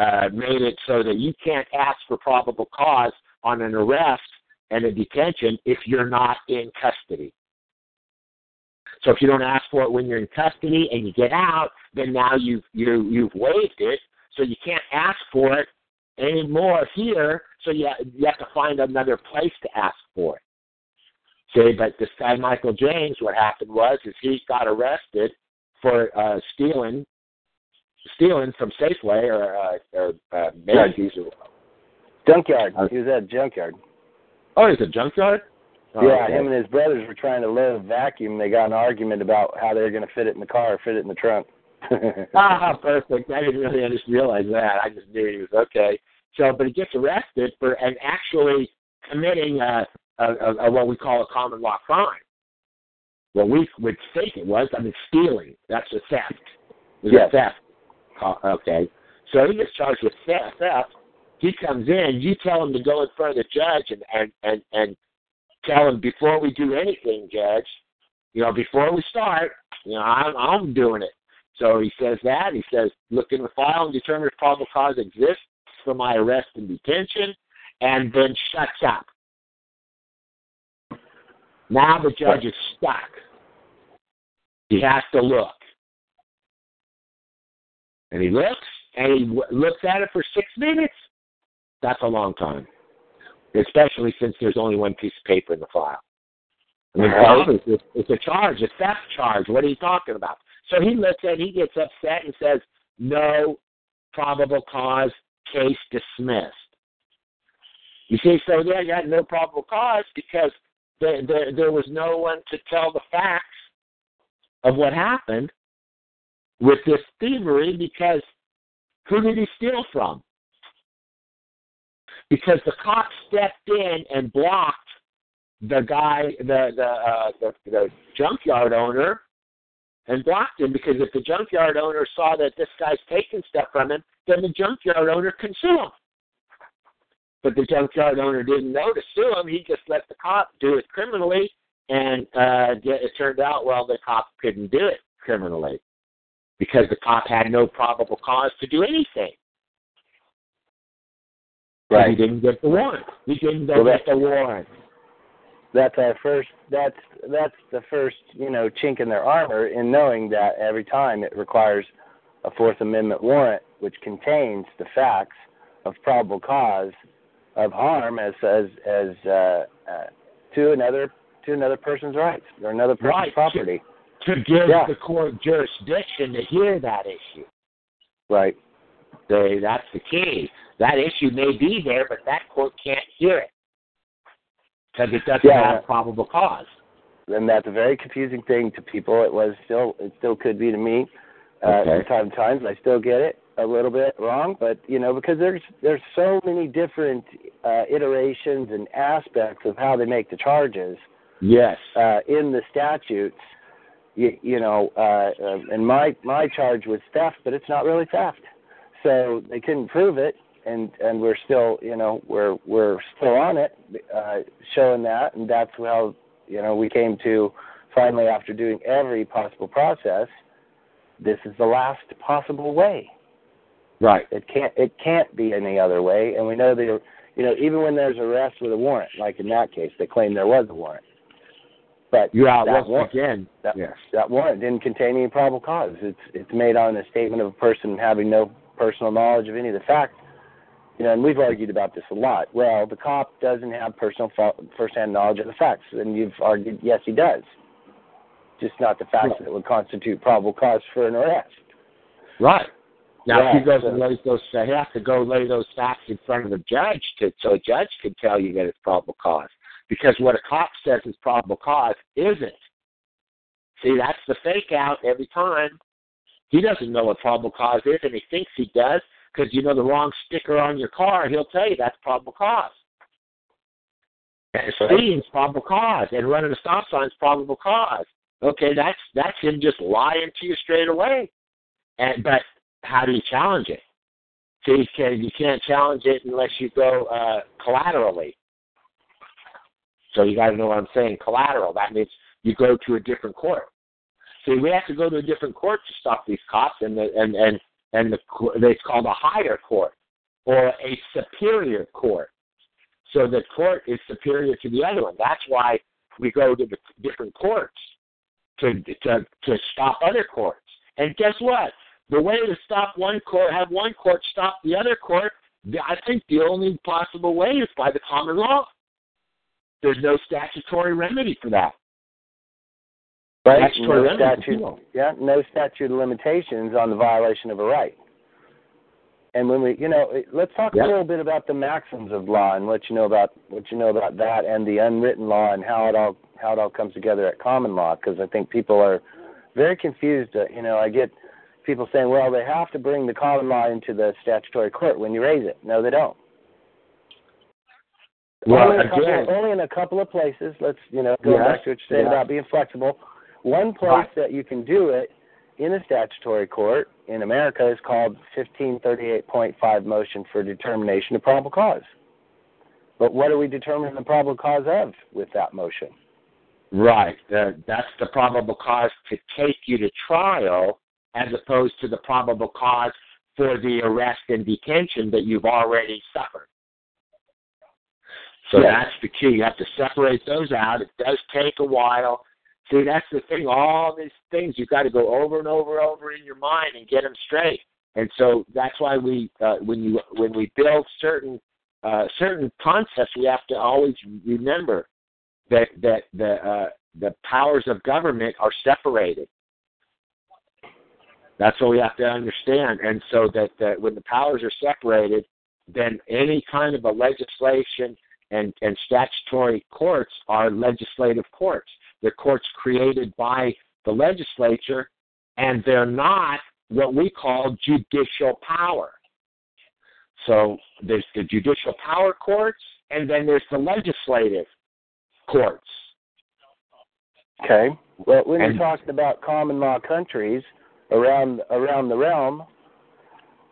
uh, made it so that you can't ask for probable cause on an arrest and a detention if you're not in custody. So if you don't ask for it when you're in custody and you get out, then now you've, you, you've waived it, so you can't ask for it anymore here, so you, you have to find another place to ask for it. See, but this guy Michael James, what happened was is he got arrested for uh, stealing stealing from Safeway or, uh, or uh, Macy's. Junkyard. Uh, he was at a junkyard. Oh, he was at a junkyard? Yeah, okay. Him and his brothers were trying to live vacuum. They got an argument about how they were going to fit it in the car or fit it in the trunk. Ah, perfect. I didn't really I just realize that. I just knew he was okay. So, but he gets arrested for and actually committing a, a, a, a what we call a common law crime. What we would think it was, I mean, stealing. That's a theft. It's yes. a theft. Oh, okay. So he gets charged with theft. theft. He comes in. You tell him to go in front of the judge and and, and, and tell him, before we do anything, Judge, you know, before we start, you know, I'm, I'm doing it. So he says that. He says, look in the file and determine if probable cause exists for my arrest and detention, and then shuts up. Now the judge is stuck. He has to look. And he looks, and he w- looks at it for six minutes. That's a long time. Especially since there's only one piece of paper in the file. I mean, right. it's, it's a charge, a theft charge. What are you talking about? So he looks at, he gets upset and says, no probable cause, case dismissed. You see, so there you had no probable cause because there, there, there was no one to tell the facts of what happened with this thievery, because who did he steal from? Because the cop stepped in and blocked the guy, the the, uh, the the junkyard owner, and blocked him, because if the junkyard owner saw that this guy's taking stuff from him, then the junkyard owner can sue him. But the junkyard owner didn't know to sue him. He just let the cop do it criminally, and uh, it turned out, well, the cop couldn't do it criminally because the cop had no probable cause to do anything. Right. He didn't get the warrant. He didn't get well, the warrant. That's our first. That's that's the first, you know, chink in their armor, in knowing that every time it requires a Fourth Amendment warrant, which contains the facts of probable cause of harm as as as uh, uh, to another to another person's rights or another person's right. property. To, to give yeah. the court jurisdiction to hear that issue. Right. So that's the key. That issue may be there, but that court can't hear it, because it doesn't yeah. have probable cause. And that's a very confusing thing to people. It was still, it still could be to me. Uh, okay. Sometimes I still get it a little bit wrong, but you know, because there's there's so many different uh, iterations and aspects of how they make the charges. Yes. Uh, in the statutes, you, you know, uh, and my my charge was theft, but it's not really theft, so they couldn't prove it. And and we're still, you know, we're we're still on it, uh, showing that, and that's how, you know, we came to finally, after doing every possible process, this is the last possible way. Right. It can't it can't be any other way, and we know that, you know, even when there's arrest with a warrant, like in that case, they claim there was a warrant, but yeah, that warrant, again, that, yes. that warrant didn't contain any probable cause. It's it's made on a statement of a person having no personal knowledge of any of the facts. You know, and we've argued about this a lot. Well, the cop doesn't have personal first-hand knowledge of the facts, and you've argued, yes, he does, just not the facts right. that would constitute probable cause for an arrest. Right. Now, yeah, if he goes so, and lays those, he has to go lay those facts in front of the judge, to, so a judge can tell you that it's probable cause, because what a cop says is probable cause isn't. See, that's the fake-out every time. He doesn't know what probable cause is, and he thinks he does. Because you know the wrong sticker on your car, he'll tell you that's probable cause. And speeding's probable cause, and running a stop sign's probable cause. Okay, that's that's him just lying to you straight away. And but how do you challenge it? So you can you can't challenge it unless you go uh, collaterally. So you got to know what I'm saying. Collateral. That means you go to a different court. See, we have to go to a different court to stop these cops, and the, and and. And the, it's called a higher court or a superior court. So the court is superior to the other one. That's why we go to the different courts to to, to stop other courts. And guess what? The way to stop one court, have one court stop the other court, I think the only possible way is by the common law. There's no statutory remedy for that. Right. No statute, yeah, no statute of limitations on the violation of a right. And when we, you know, let's talk yeah. a little bit about the maxims of law and what you know about what you know about that and the unwritten law and how it all how it all comes together at common law, because I think people are very confused. You know, I get people saying, well, they have to bring the common law into the statutory court when you raise it. No, they don't. Well, only, a couple, only in a couple of places. Let's you know go yeah. back to what you said yeah. about being flexible. One place right. that you can do it in a statutory court in America is called fifteen thirty-eight point five motion for determination of probable cause. But what are we determining the probable cause of with that motion? Right. The, that's the probable cause to take you to trial, as opposed to the probable cause for the arrest and detention that you've already suffered. So yeah. that's the key. You have to separate those out. It does take a while. See, that's the thing. All these things you've got to go over and over and over in your mind and get them straight. And so that's why we, uh, when you when we build certain uh, certain concepts, we have to always remember that that the uh, the powers of government are separated. That's what we have to understand. And so that, that when the powers are separated, then any kind of a legislation and, and statutory courts are legislative courts. The courts created by the legislature, and they're not what we call judicial power. So there's the judicial power courts, and then there's the legislative courts. Okay. Well, when and, you're talking about common law countries around around the realm,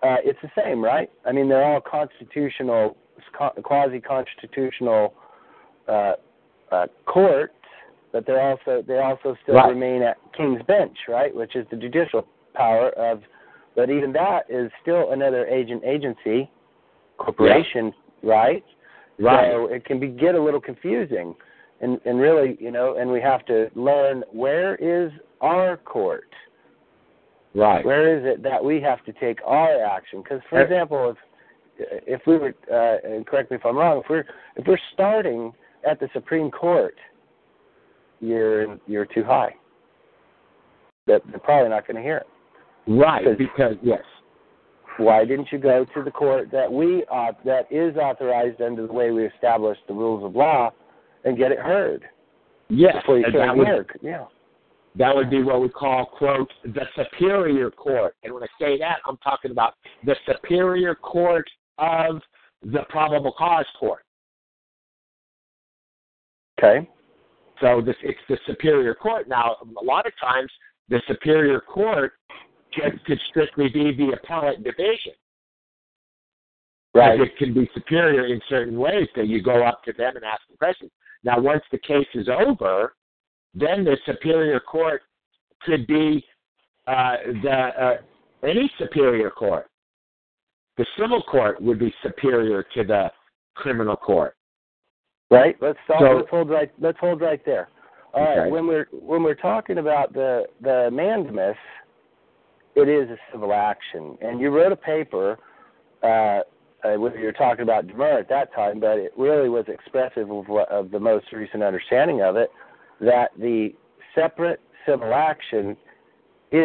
uh, it's the same, right? I mean, they're all constitutional, quasi-constitutional uh, uh, courts, but they're also they also still right. remain at King's Bench, right? Which is the judicial power of, but even that is still another agent agency, corporation, yeah. right? Right. So it can be get a little confusing. And and really, you know, and we have to learn where is our court? Right. Where is it that we have to take our action? Because, for example, if if we were, uh, and correct me if I'm wrong, if we're if we're starting at the Supreme Court, you're you're too high. That they're probably not going to hear it. Right. Because yes. Why didn't you go to the court that we uh, that is authorized under the way we established the rules of law? And get it heard. Yes. Before you that, would, yeah. that would be what we call, quote, the superior court. And when I say that, I'm talking about the superior court of the probable cause court. Okay. So this, it's the superior court. Now, a lot of times, the superior court can, could strictly be the appellate division. Right. It can be superior in certain ways that you go up to them and ask them questions. Now, once the case is over, then the superior court could be uh, the uh, any superior court. The civil court would be superior to the criminal court. Right. Let's stop, so, let's hold right. Let's hold right there. All okay. right. When we're when we're talking about the the mandamus, it is a civil action, and you wrote a paper. Uh, Uh, whether you're talking about demur at that time, but it really was expressive of, what, of the most recent understanding of it, that the separate civil action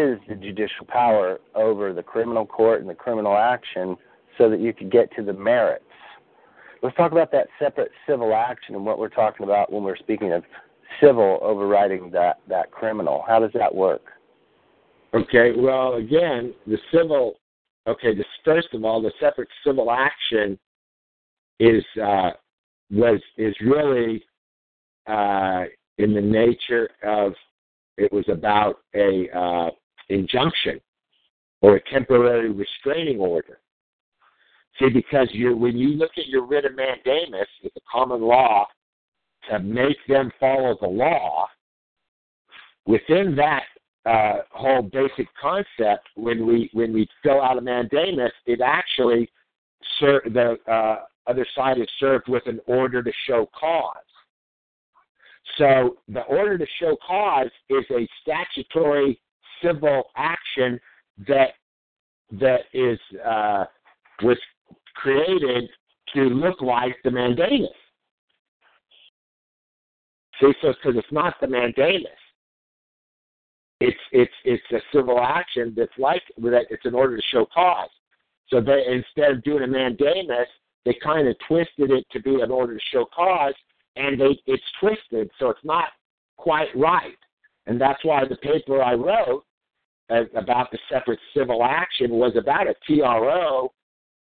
is the judicial power over the criminal court and the criminal action so that you could get to the merits. Let's talk about that separate civil action and what we're talking about when we're speaking of civil overriding that, that criminal. How does that work? Okay, well, again, the civil... Okay, this, first of all, the separate civil action is uh, was is really uh, in the nature of it was about a uh, injunction or a temporary restraining order. See, because you when you look at your writ of mandamus, it's a common law to make them follow the law. Within that. Uh, whole basic concept when we when we fill out a mandamus, it actually ser- the uh, other side is served with an order to show cause. So the order to show cause is a statutory civil action that that is uh, was created to look like the mandamus. See, so because it's not the mandamus. It's it's it's a civil action that's like that. It's an order to show cause. So they, instead of doing a mandamus, they kind of twisted it to be an order to show cause, and they, it's twisted, so it's not quite right. And that's why the paper I wrote uh, about the separate civil action was about a T R O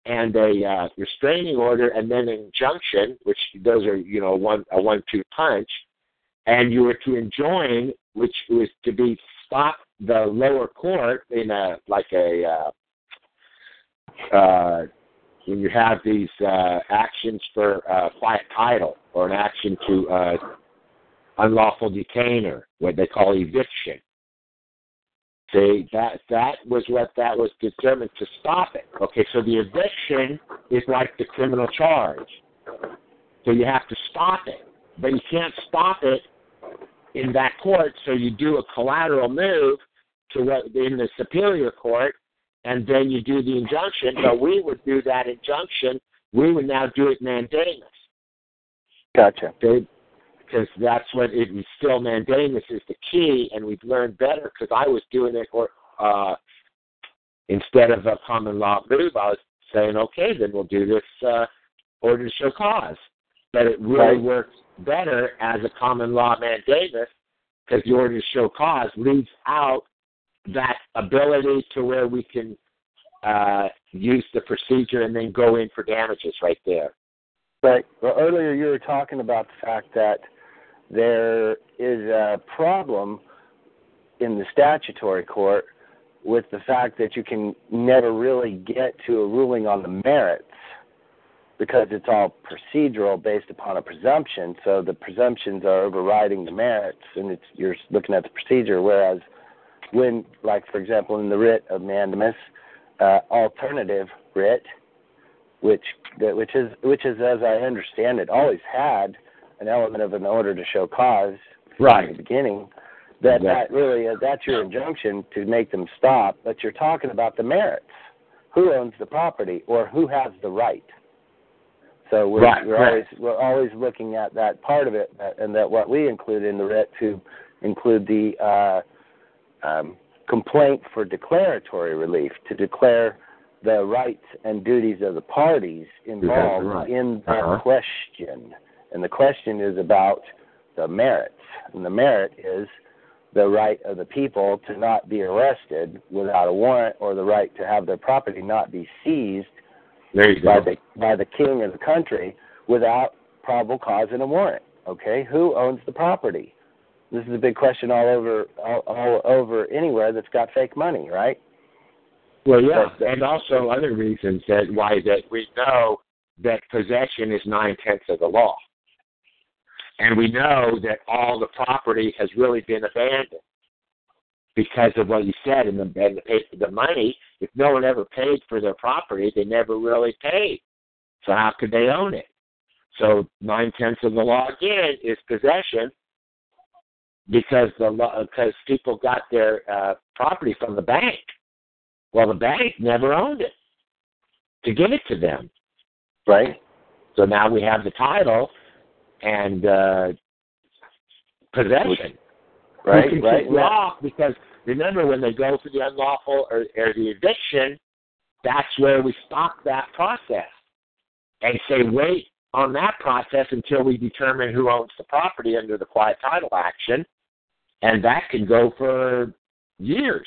and a uh, restraining order, and then an injunction, which those are you know one a one-two punch, and you were to enjoin, which was to be stop the lower court in a like a uh, uh, when you have these uh, actions for uh, quiet title or an action to uh, unlawful detainer, what they call eviction. See, that that was what that was determined to stop it. Okay, so the eviction is like the criminal charge, so you have to stop it, but you can't stop it in that court, so you do a collateral move to what in the superior court, and then you do the injunction. But we would do that injunction. We would now do it mandamus. Gotcha. Okay? Because that's what it was still mandamus is the key, and we've learned better because I was doing it or uh, instead of a common law move, I was saying, okay, then we'll do this uh, order to show cause. But it really right. works better as a common law mandamus because the order to show cause leaves out that ability to where we can uh, use the procedure and then go in for damages right there. Right. Well, earlier you were talking about the fact that there is a problem in the statutory court with the fact that you can never really get to a ruling on the merits because it's all procedural based upon a presumption. So the presumptions are overriding the merits, and it's, you're looking at the procedure, whereas when, like, for example, in the writ of mandamus, uh, alternative writ, which which is which is as I understand it always had an element of an order to show cause from right. the beginning. That that really uh, that's your injunction to make them stop. But you're talking about the merits. Who owns the property, or who has the right? So we're right, we're right. always we're always looking at that part of it, and that what we include in the writ to include the uh, um, complaint for declaratory relief to declare the rights and duties of the parties involved right. in that uh-huh. question. And the question is about the merits. And the merit is the right of the people to not be arrested without a warrant, or the right to have their property not be seized there you by, go. The, by the king of the country without probable cause and a warrant. Okay, who owns the property? This is a big question all over all, all over anywhere that's got fake money, right? Well, yeah, but, and also other reasons that why that we know that possession is nine-tenths of the law. And we know that all the property has really been abandoned because of what you said, and the, and the, the money, if no one ever paid for their property, they never really paid. So how could they own it? So nine-tenths of the law, again, is possession because the because people got their uh, property from the bank. Well, the bank never owned it to give it to them, right? So now we have the title and uh, possession, right? We right. Law, because remember, when they go for the unlawful or, or the eviction, that's where we stop that process and say, wait on that process until we determine who owns the property under the quiet title action, and that can go for years.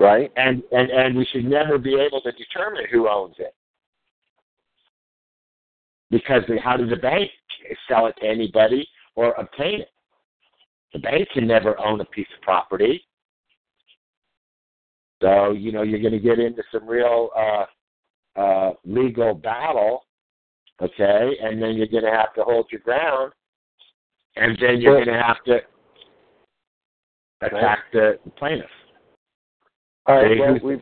Right, and, and and we should never be able to determine who owns it, because how does the bank sell it to anybody or obtain it? The bank can never own a piece of property. So, you know, you're going to get into some real uh, uh, legal battle, okay, and then you're going to have to hold your ground, and then you're going to have to attack the plaintiff. All right. Well, we,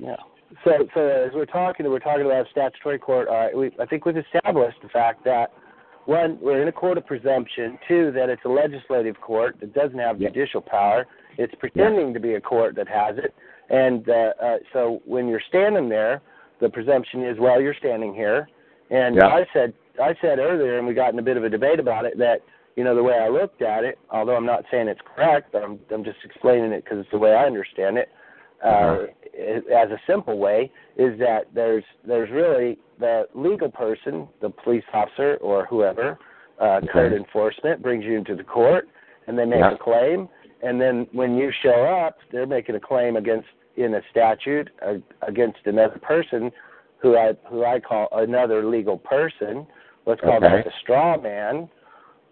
yeah. So, so as we're talking, we're talking about statutory court. All right, we, I think we've established the fact that one, we're in a court of presumption. Two, that it's a legislative court that doesn't have yeah. judicial power. It's pretending yeah. to be a court that has it. And uh, uh, so, when you're standing there, the presumption is, well, you're standing here. And yeah. I said, I said earlier, and we got in a bit of a debate about it, that, you know, the way I looked at it, although I'm not saying it's correct, but I'm, I'm just explaining it because it's the way I understand it. Uh, as a simple way, is that there's there's really the legal person, the police officer or whoever, uh, okay. code enforcement, brings you into the court, and they make yeah. a claim. And then when you show up, they're making a claim against in a statute uh, against another person who I who I call another legal person. Let's call okay. that the straw man,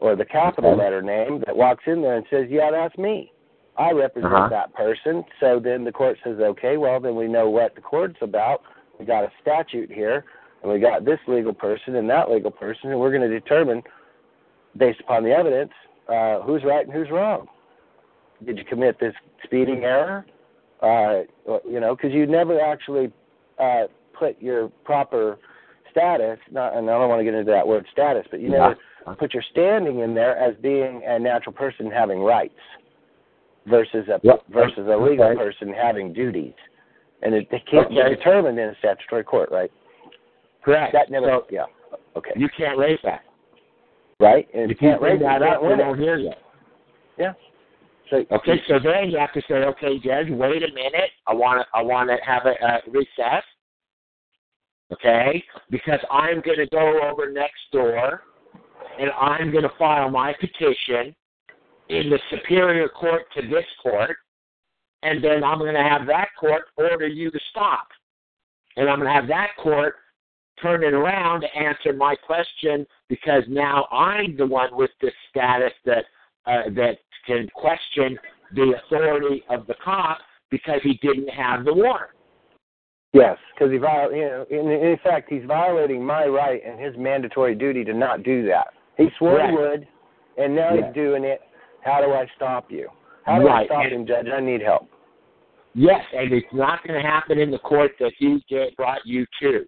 or the capital okay. letter name that walks in there and says, yeah, that's me. I represent uh-huh. that person. So then the court says, okay, well, then we know what the court's about. We got a statute here, and we got this legal person and that legal person, and we're going to determine, based upon the evidence, uh, who's right and who's wrong. Did you commit this speeding error? Uh, you know, because you never actually uh, put your proper status, not, and I don't want to get into that word status, but you never uh-huh. put your standing in there as being a natural person having rights. Versus a yep. versus a legal okay. person having duties, and it, they can't okay. be determined in a statutory court, right? Correct. That never. So yeah. Okay. You can't raise that, right? And you can't raise that up. We don't hear you. Yeah. So okay. You, so then you have to say, okay, Judge, wait a minute. I want to. I want to have a uh, recess. Okay, because I'm going to go over next door, and I'm going to file my petition in the superior court to this court, and then I'm going to have that court order you to stop. And I'm going to have that court turn it around to answer my question, because now I'm the one with this status that uh, that can question the authority of the cop because he didn't have the warrant. Yes, because he viol- you know, in, in fact, he's violating my right and his mandatory duty to not do that. He swore right. he would, and now yes. he's doing it. How do I stop you? How do right. I stop and, him, Judge? I need help. Yes, and it's not going to happen in the court that he get, brought you to.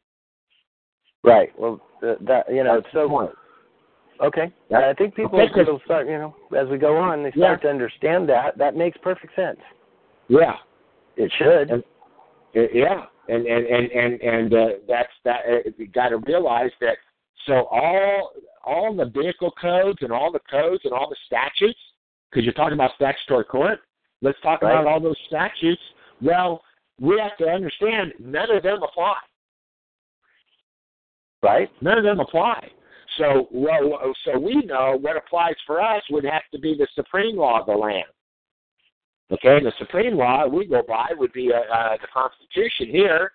Right. Well, uh, that you know, That's so point. Okay. Yep. I think people okay. will start, you know, as we go on, they start yeah. to understand that. That makes perfect sense. Yeah, it should. And, uh, yeah. And and and and, and uh, that's that. Uh, you got to realize that. So all all the vehicle codes and all the codes and all the statutes, because you're talking about statutory court. Let's talk right. about all those statutes. Well, we have to understand none of them apply. Right? None of them apply. So, well, so we know what applies for us would have to be the supreme law of the land. Okay, and the supreme law we go by would be uh, uh, the Constitution here.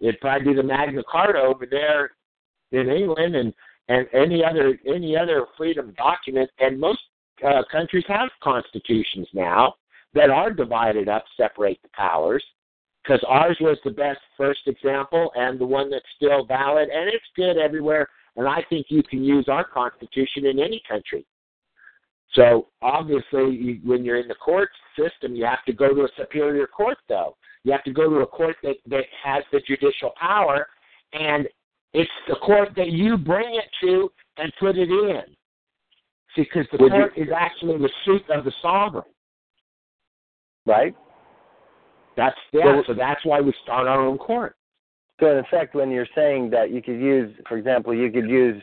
It'd probably be the Magna Carta over there in England, and, and any other any other freedom document. And most uh, countries have constitutions now that are divided up, separate the powers, because ours was the best first example and the one that's still valid, and it's good everywhere. And I think you can use our Constitution in any country. So obviously, you, when you're in the court system, you have to go to a superior court, though. You have to go to a court that, that has the judicial power, and it's the court that you bring it to and put it in. See, because the Would court you, is actually the seat of the sovereign. Right. That's yeah, so, so that's why we start our own court. So in effect, when you're saying that you could use, for example, you could use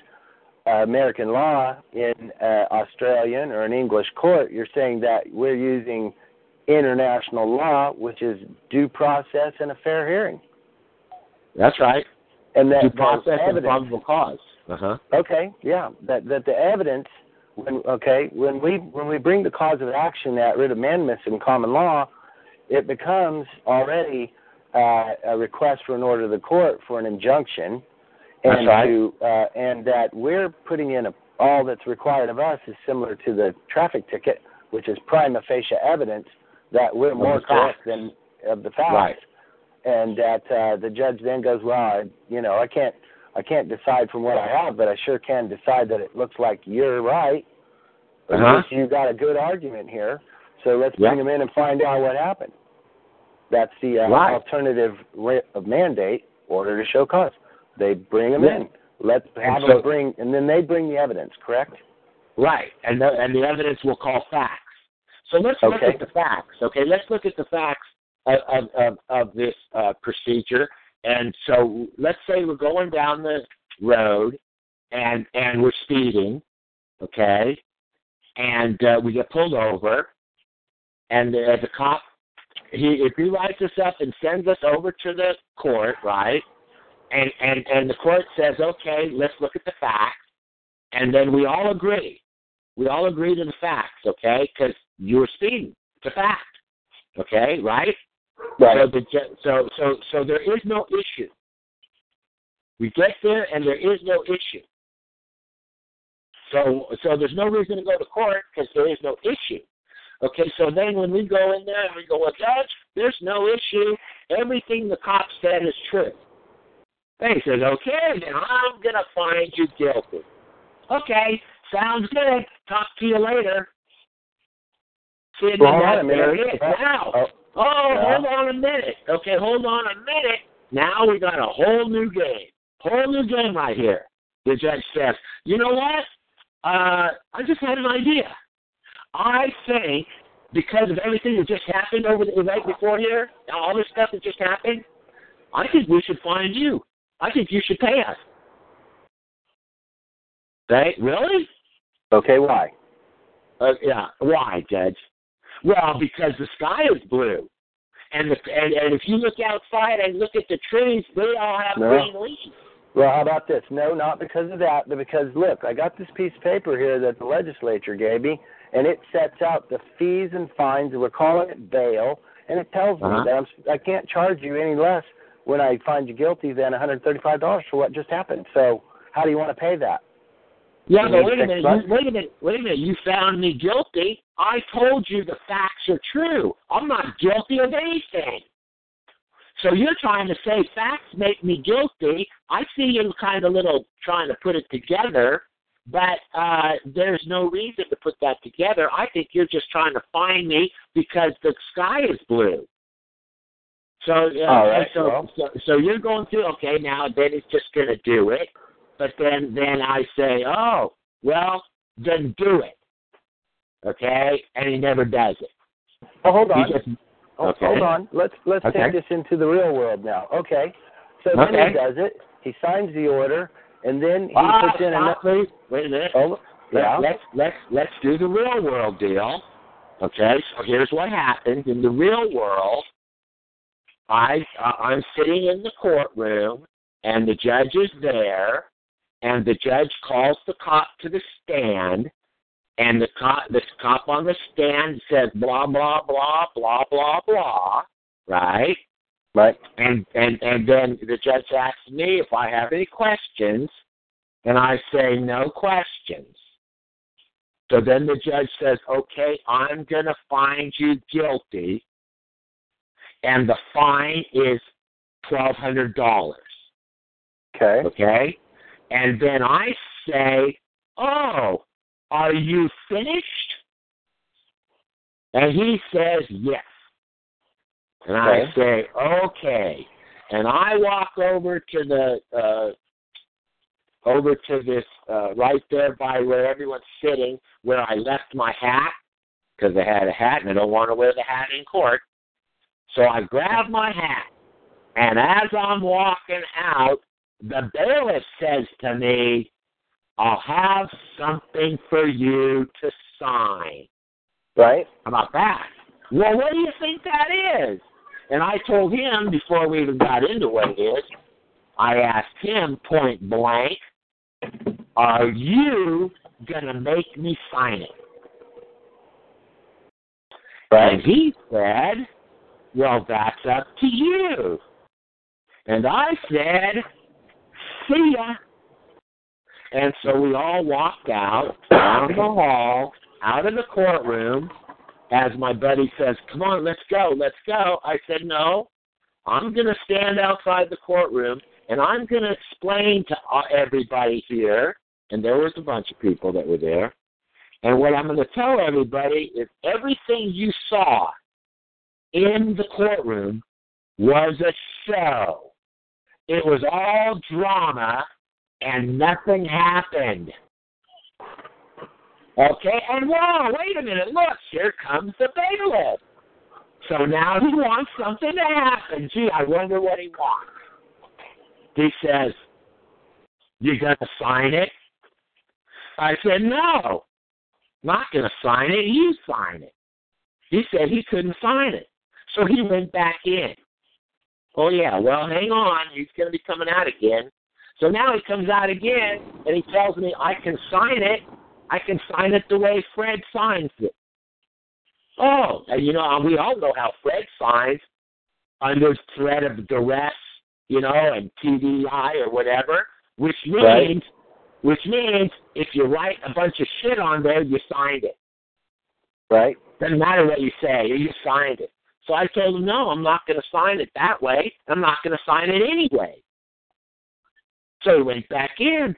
uh, American law in uh, Australian or an English court, you're saying that we're using international law, which is due process and a fair hearing. That's right. And that due process and probable cause. Uh-huh. Okay, yeah, that that the evidence. When, okay, when we when we bring the cause of action at writ of mandamus in common law, it becomes already uh, a request for an order of the court for an injunction, and that's right. to, uh, and that we're putting in a, all that's required of us is similar to the traffic ticket, which is prima facie evidence that we're more correct than of the facts, right. and that uh, the judge then goes, well, I, you know, I can't. I can't decide from what I have, but I sure can decide that it looks like you're right. Uh-huh. You've got a good argument here, so let's yep. bring them in and find out what happened. That's the uh, right. alternative writ of mandate, order to show cause. They bring them yeah. in. Let's have so, them bring, and then they bring the evidence, correct? Right, and the, and the evidence will call facts. So let's okay. look at the facts, okay? Let's look at the facts of, of, of, of this uh, procedure. And so let's say we're going down the road and and we're speeding, okay, and uh, we get pulled over, and the, the cop, he if he writes us up and sends us over to the court, right, and, and, and the court says, okay, let's look at the facts, and then we all agree. We all agree to the facts, okay, because you were speeding. It's a fact, okay, right? Right. So, the, so, so, so there is no issue. We get there and there is no issue. So, so there's no reason to go to court because there is no issue. Okay. So then, when we go in there and we go, well, Judge, there's no issue. Everything the cop said is true. Then he says, okay, then I'm gonna find you guilty. Okay, sounds good. Talk to you later. See you well, then, there it is. Wow. Oh. Oh, yeah. hold on a minute. Okay, hold on a minute. Now we got a whole new game. Whole new game right here. The judge says, you know what? Uh, I just had an idea. I think because of everything that just happened over the right before here, all this stuff that just happened, I think we should fine you. I think you should pay us. Right? Really? Okay, why? Uh, yeah, why, Judge? Well, because the sky is blue, and, the, and and if you look outside and look at the trees, they all have no. green leaves. Well, how about this? No, not because of that, but because, look, I got this piece of paper here that the legislature gave me, and it sets out the fees and fines. We're calling it bail, and it tells uh-huh. me that I'm, I can't charge you any less when I find you guilty than one hundred thirty-five dollars for what just happened. So how do you want to pay that? Yeah, but wait a minute, you, wait a minute, wait a minute. You found me guilty. I told you the facts are true. I'm not guilty of anything. So you're trying to say facts make me guilty. I see you kind of little trying to put it together, but uh, there's no reason to put that together. I think you're just trying to find me because the sky is blue. So, uh, right, so, well. so, so you're going through, okay, now then it's just going to do it. But then, then I say, oh, well, then do it. Okay? And he never does it. Oh, hold on. Just, okay. Hold on. Let's let's okay. take this into the real world now. Okay. So okay. then he does it. He signs the order, and then he oh, puts in another. Please. Wait a minute. Oh, yeah. Let's let's let's do the real world deal. Okay. So here's what happens in the real world. I uh, I'm sitting in the courtroom, and the judge is there. And the judge calls the cop to the stand, and the cop, the cop on the stand says blah blah blah blah blah blah, right? Right. And and and then the judge asks me if I have any questions, and I say no questions. So then the judge says, "Okay, I'm going to find you guilty," and the fine is twelve hundred dollars. Okay. Okay. And then I say, oh, are you finished? And he says, yes. And okay. I say, okay. And I walk over to the, uh, over to this, uh, right there by where everyone's sitting, where I left my hat, because I had a hat and I don't want to wear the hat in court. So I grab my hat, and as I'm walking out, the bailiff says to me, I'll have something for you to sign. Right. How about that? Well, what do you think that is? And I told him, before we even got into what it is, I asked him point blank, are you going to make me sign it? Right. And he said, well, that's up to you. And I said, see ya. And so we all walked out, down the hall, out of the courtroom, as my buddy says, come on, let's go, let's go. I said, no, I'm going to stand outside the courtroom, and I'm going to explain to everybody here, and there was a bunch of people that were there, and what I'm going to tell everybody is everything you saw in the courtroom was a show. It was all drama, and nothing happened. Okay, and whoa, wait a minute, look, here comes the bailiff. So now he wants something to happen. Gee, I wonder what he wants. He says, you going to sign it? I said, no, not going to sign it, you sign it. He said he couldn't sign it, so he went back in. Oh, yeah, well, hang on. He's going to be coming out again. So now he comes out again, and he tells me I can sign it. I can sign it the way Fred signs it. Oh, and, you know, we all know how Fred signs under threat of duress, you know, and T D I or whatever, which means, right. which means if you write a bunch of shit on there, you signed it. Right. Doesn't matter what you say. You signed it. So I told him, no, I'm not going to sign it that way. I'm not going to sign it anyway. So he went back in.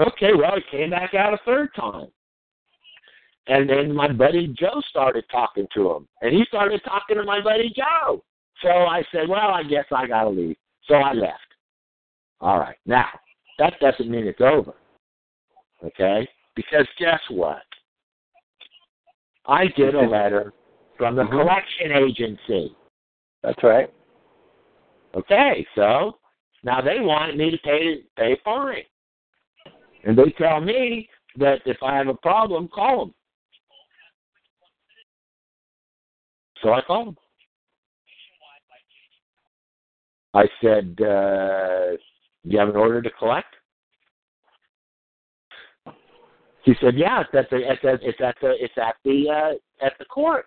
Okay, well, he came back out a third time. And then my buddy Joe started talking to him. And he started talking to my buddy Joe. So I said, well, I guess I got to leave. So I left. All right. Now, that doesn't mean it's over. Okay? Because guess what? I did a letter from the collection agency. That's right. Okay, so now they want me to pay pay fine. And they tell me that if I have a problem, call them. So I called them. I said, uh, do you have an order to collect? He said, yeah, it's at the it's at, it's at the it's at the uh, at the court.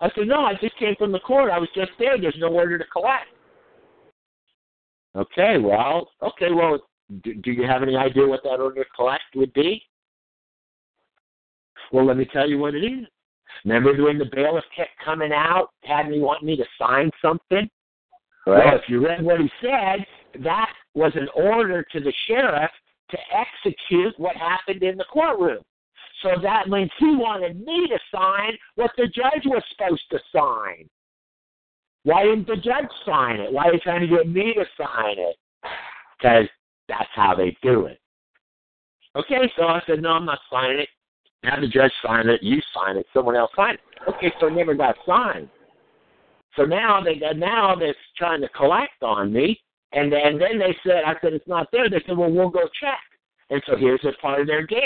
I said, no, I just came from the court. I was just there. There's no order to collect. Okay, well, okay, well, do, do you have any idea what that order to collect would be? Well, let me tell you what it is. Remember when the bailiff kept coming out, had me want me to sign something? Right. Well, if you read what he said, that was an order to the sheriff to execute what happened in the courtroom. So that means he wanted me to sign what the judge was supposed to sign. Why didn't the judge sign it? Why are you trying to get me to sign it? Because that's how they do it. Okay, so I said, no, I'm not signing it. Now the judge signed it, you sign it, someone else signed it. Okay, so it never got signed. So now, they, now they're trying to collect on me. And, and then they said, I said, it's not there. They said, well, we'll go check. And so here's a part of their game.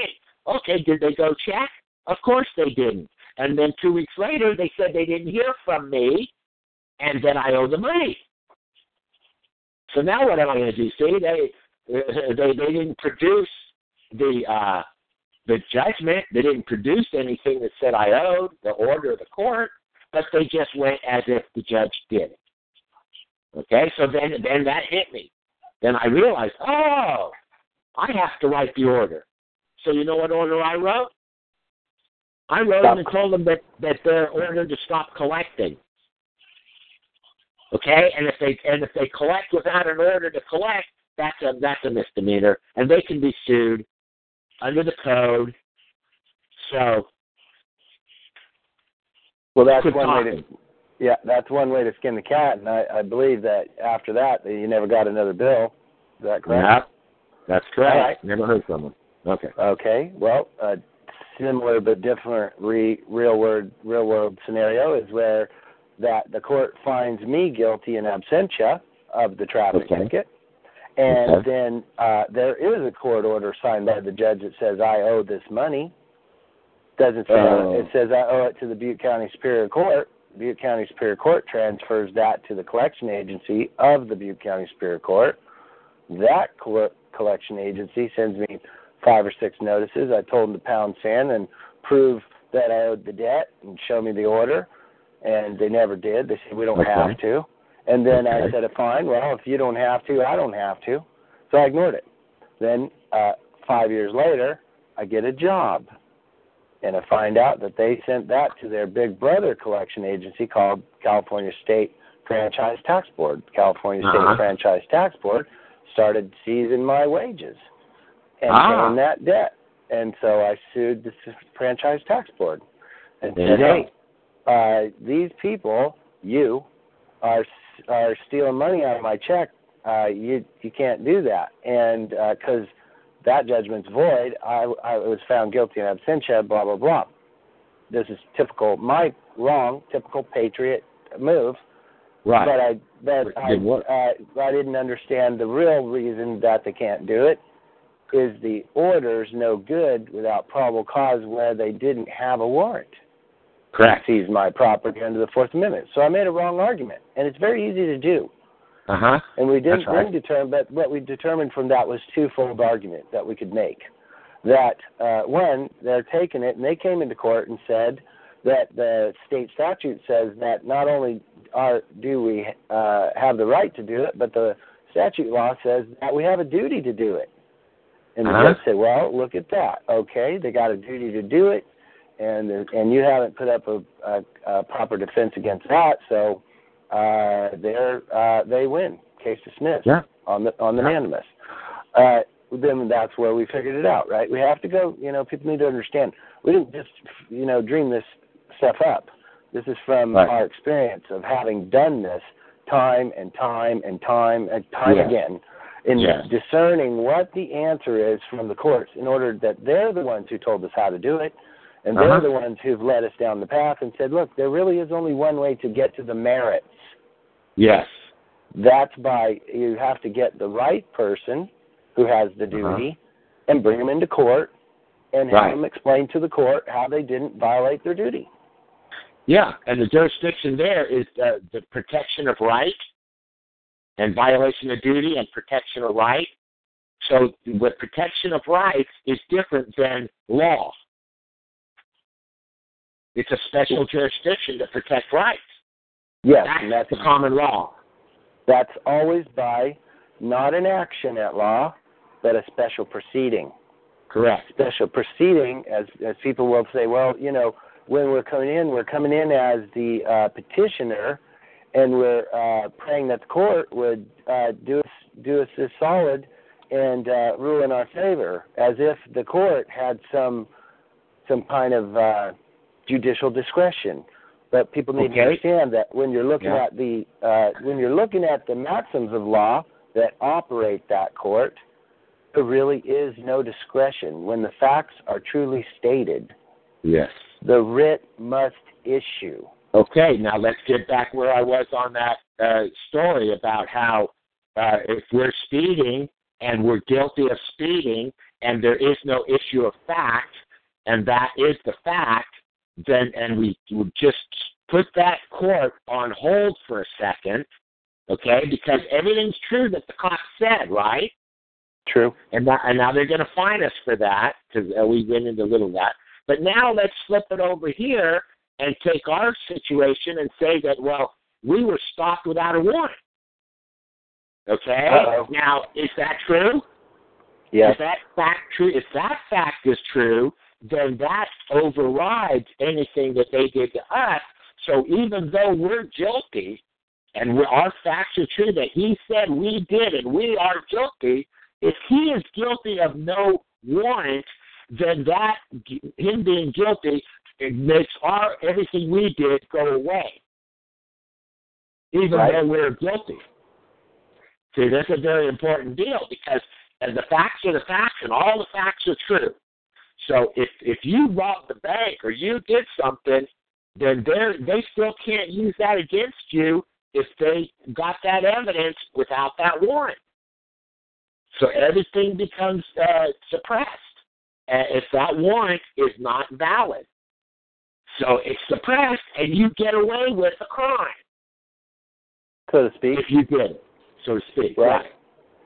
Okay, did they go check? Of course they didn't. And then two weeks later, they said they didn't hear from me, and then I owe the money. So now what am I going to do? See, they they, they didn't produce the uh, the judgment. They didn't produce anything that said I owed, the order of the court, but they just went as if the judge did it. Okay, so then, then that hit me. Then I realized, oh, I have to write the order. So you know what order I wrote? I wrote them and told them that, that they're ordered to stop collecting. Okay, and if they and if they collect without an order to collect, that's a that's a misdemeanor, and they can be sued under the code. So, well, that's one way to yeah, that's one way to skin the cat, and I, I believe that after that you never got another bill. Is that correct? Yeah, that's correct. Right. Never heard from them. Okay. Okay. Well, a similar but different re- real world real world scenario is where that the court finds me guilty in absentia of the traffic okay. ticket, and okay. then uh, there is a court order signed by the judge that says I owe this money. Doesn't say oh. it. It says I owe it to the Butte County Superior Court. Butte County Superior Court transfers that to the collection agency of the Butte County Superior Court. That co- collection agency sends me five or six notices. I told them to pound sand and prove that I owed the debt and show me the order, and they never did. They said, we don't okay. have to. And then okay. I said, fine, well, if you don't have to, I don't have to. So I ignored it. Then uh, five years later, I get a job, and I find out that they sent that to their big brother collection agency called California State Franchise Tax Board. California State uh-huh. Franchise Tax Board started seizing my wages and ah. paying that debt. And so I sued the Franchise Tax Board. And today, uh, these people, you, are are stealing money out of my check. Uh, you you can't do that. And because uh, that judgment's void, I, I was found guilty in absentia, blah, blah, blah. This is typical, my wrong, typical patriot move. Right. But I, but I, uh, I didn't understand the real reason that they can't do it. Is the orders no good without probable cause where they didn't have a warrant? Correct. Seize my property under the Fourth Amendment. So I made a wrong argument, and it's very easy to do. Uh huh. And we didn't right. determine, but what we determined from that was twofold argument that we could make. That uh, one, they're taking it, and they came into court and said that the state statute says that not only are do we uh, have the right to do it, but the statute law says that we have a duty to do it. And the uh-huh. judge said, well, look at that. Okay, they got a duty to do it, and and you haven't put up a, a, a proper defense against that, so uh, they're, uh, they win. Case dismissed yeah. on the on the yeah. unanimous. Uh, then that's where we figured it out, right? We have to go, you know, people need to understand. We didn't just, you know, dream this stuff up. This is from right. our experience of having done this time and time and time and time yeah. again. In yes. discerning what the answer is from the courts in order that they're the ones who told us how to do it, and they're uh-huh. the ones who've led us down the path and said, look, there really is only one way to get to the merits. Yes. That's by you have to get the right person who has the duty uh-huh. and bring them into court and right. have them explain to the court how they didn't violate their duty. Yeah, and the jurisdiction there is uh, the protection of right. And violation of duty and protection of right. So the protection of rights is different than law. It's a special jurisdiction to protect rights. Yes. That's, and that's the common law. That's always by not an action at law, but a special proceeding. Correct. Special proceeding, as, as people will say, well, you know, when we're coming in, we're coming in as the uh, petitioner, and we're uh, praying that the court would uh, do us do us this solid and uh, rule in our favor, as if the court had some some kind of uh, judicial discretion. But people need okay. to understand that when you're looking yeah. at the uh, when you're looking at the maxims of law that operate that court, there really is no discretion when the facts are truly stated. Yes. The writ must issue. Okay, now let's get back where I was on that uh, story about how uh, if we're speeding and we're guilty of speeding and there is no issue of fact, and that is the fact, then and we, we just put that court on hold for a second, okay, because everything's true that the cop said, right? True. And, that, and now they're going to fine us for that, because uh, we went into a little of that. But now let's flip it over here and take our situation and say that, well, we were stopped without a warrant. Okay? Uh-oh. Now, is that true? Yes. Is that fact true? If that fact is true, then that overrides anything that they did to us. So even though we're guilty and we're, our facts are true that he said we did and we are guilty, if he is guilty of no warrant, then that, him being guilty, it makes our everything we did go away, even right. though we're guilty. See, that's a very important deal, because the facts are the facts, and all the facts are true. So if, if you robbed the bank or you did something, then they still can't use that against you if they got that evidence without that warrant. So everything becomes uh, suppressed uh, if that warrant is not valid. So it's suppressed, and you get away with a crime, so to speak. If you did it, so to speak. Right. right.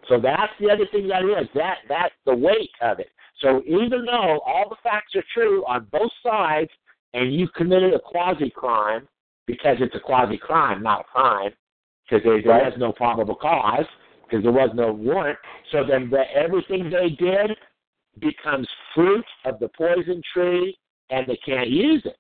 So that's the other thing that is that that's the weight of it. So even though all the facts are true on both sides, and you committed a quasi crime because it's a quasi crime, not a crime, because there, there right. was no probable cause, because there was no warrant. So then the, everything they did becomes fruit of the poison tree, and they can't use it.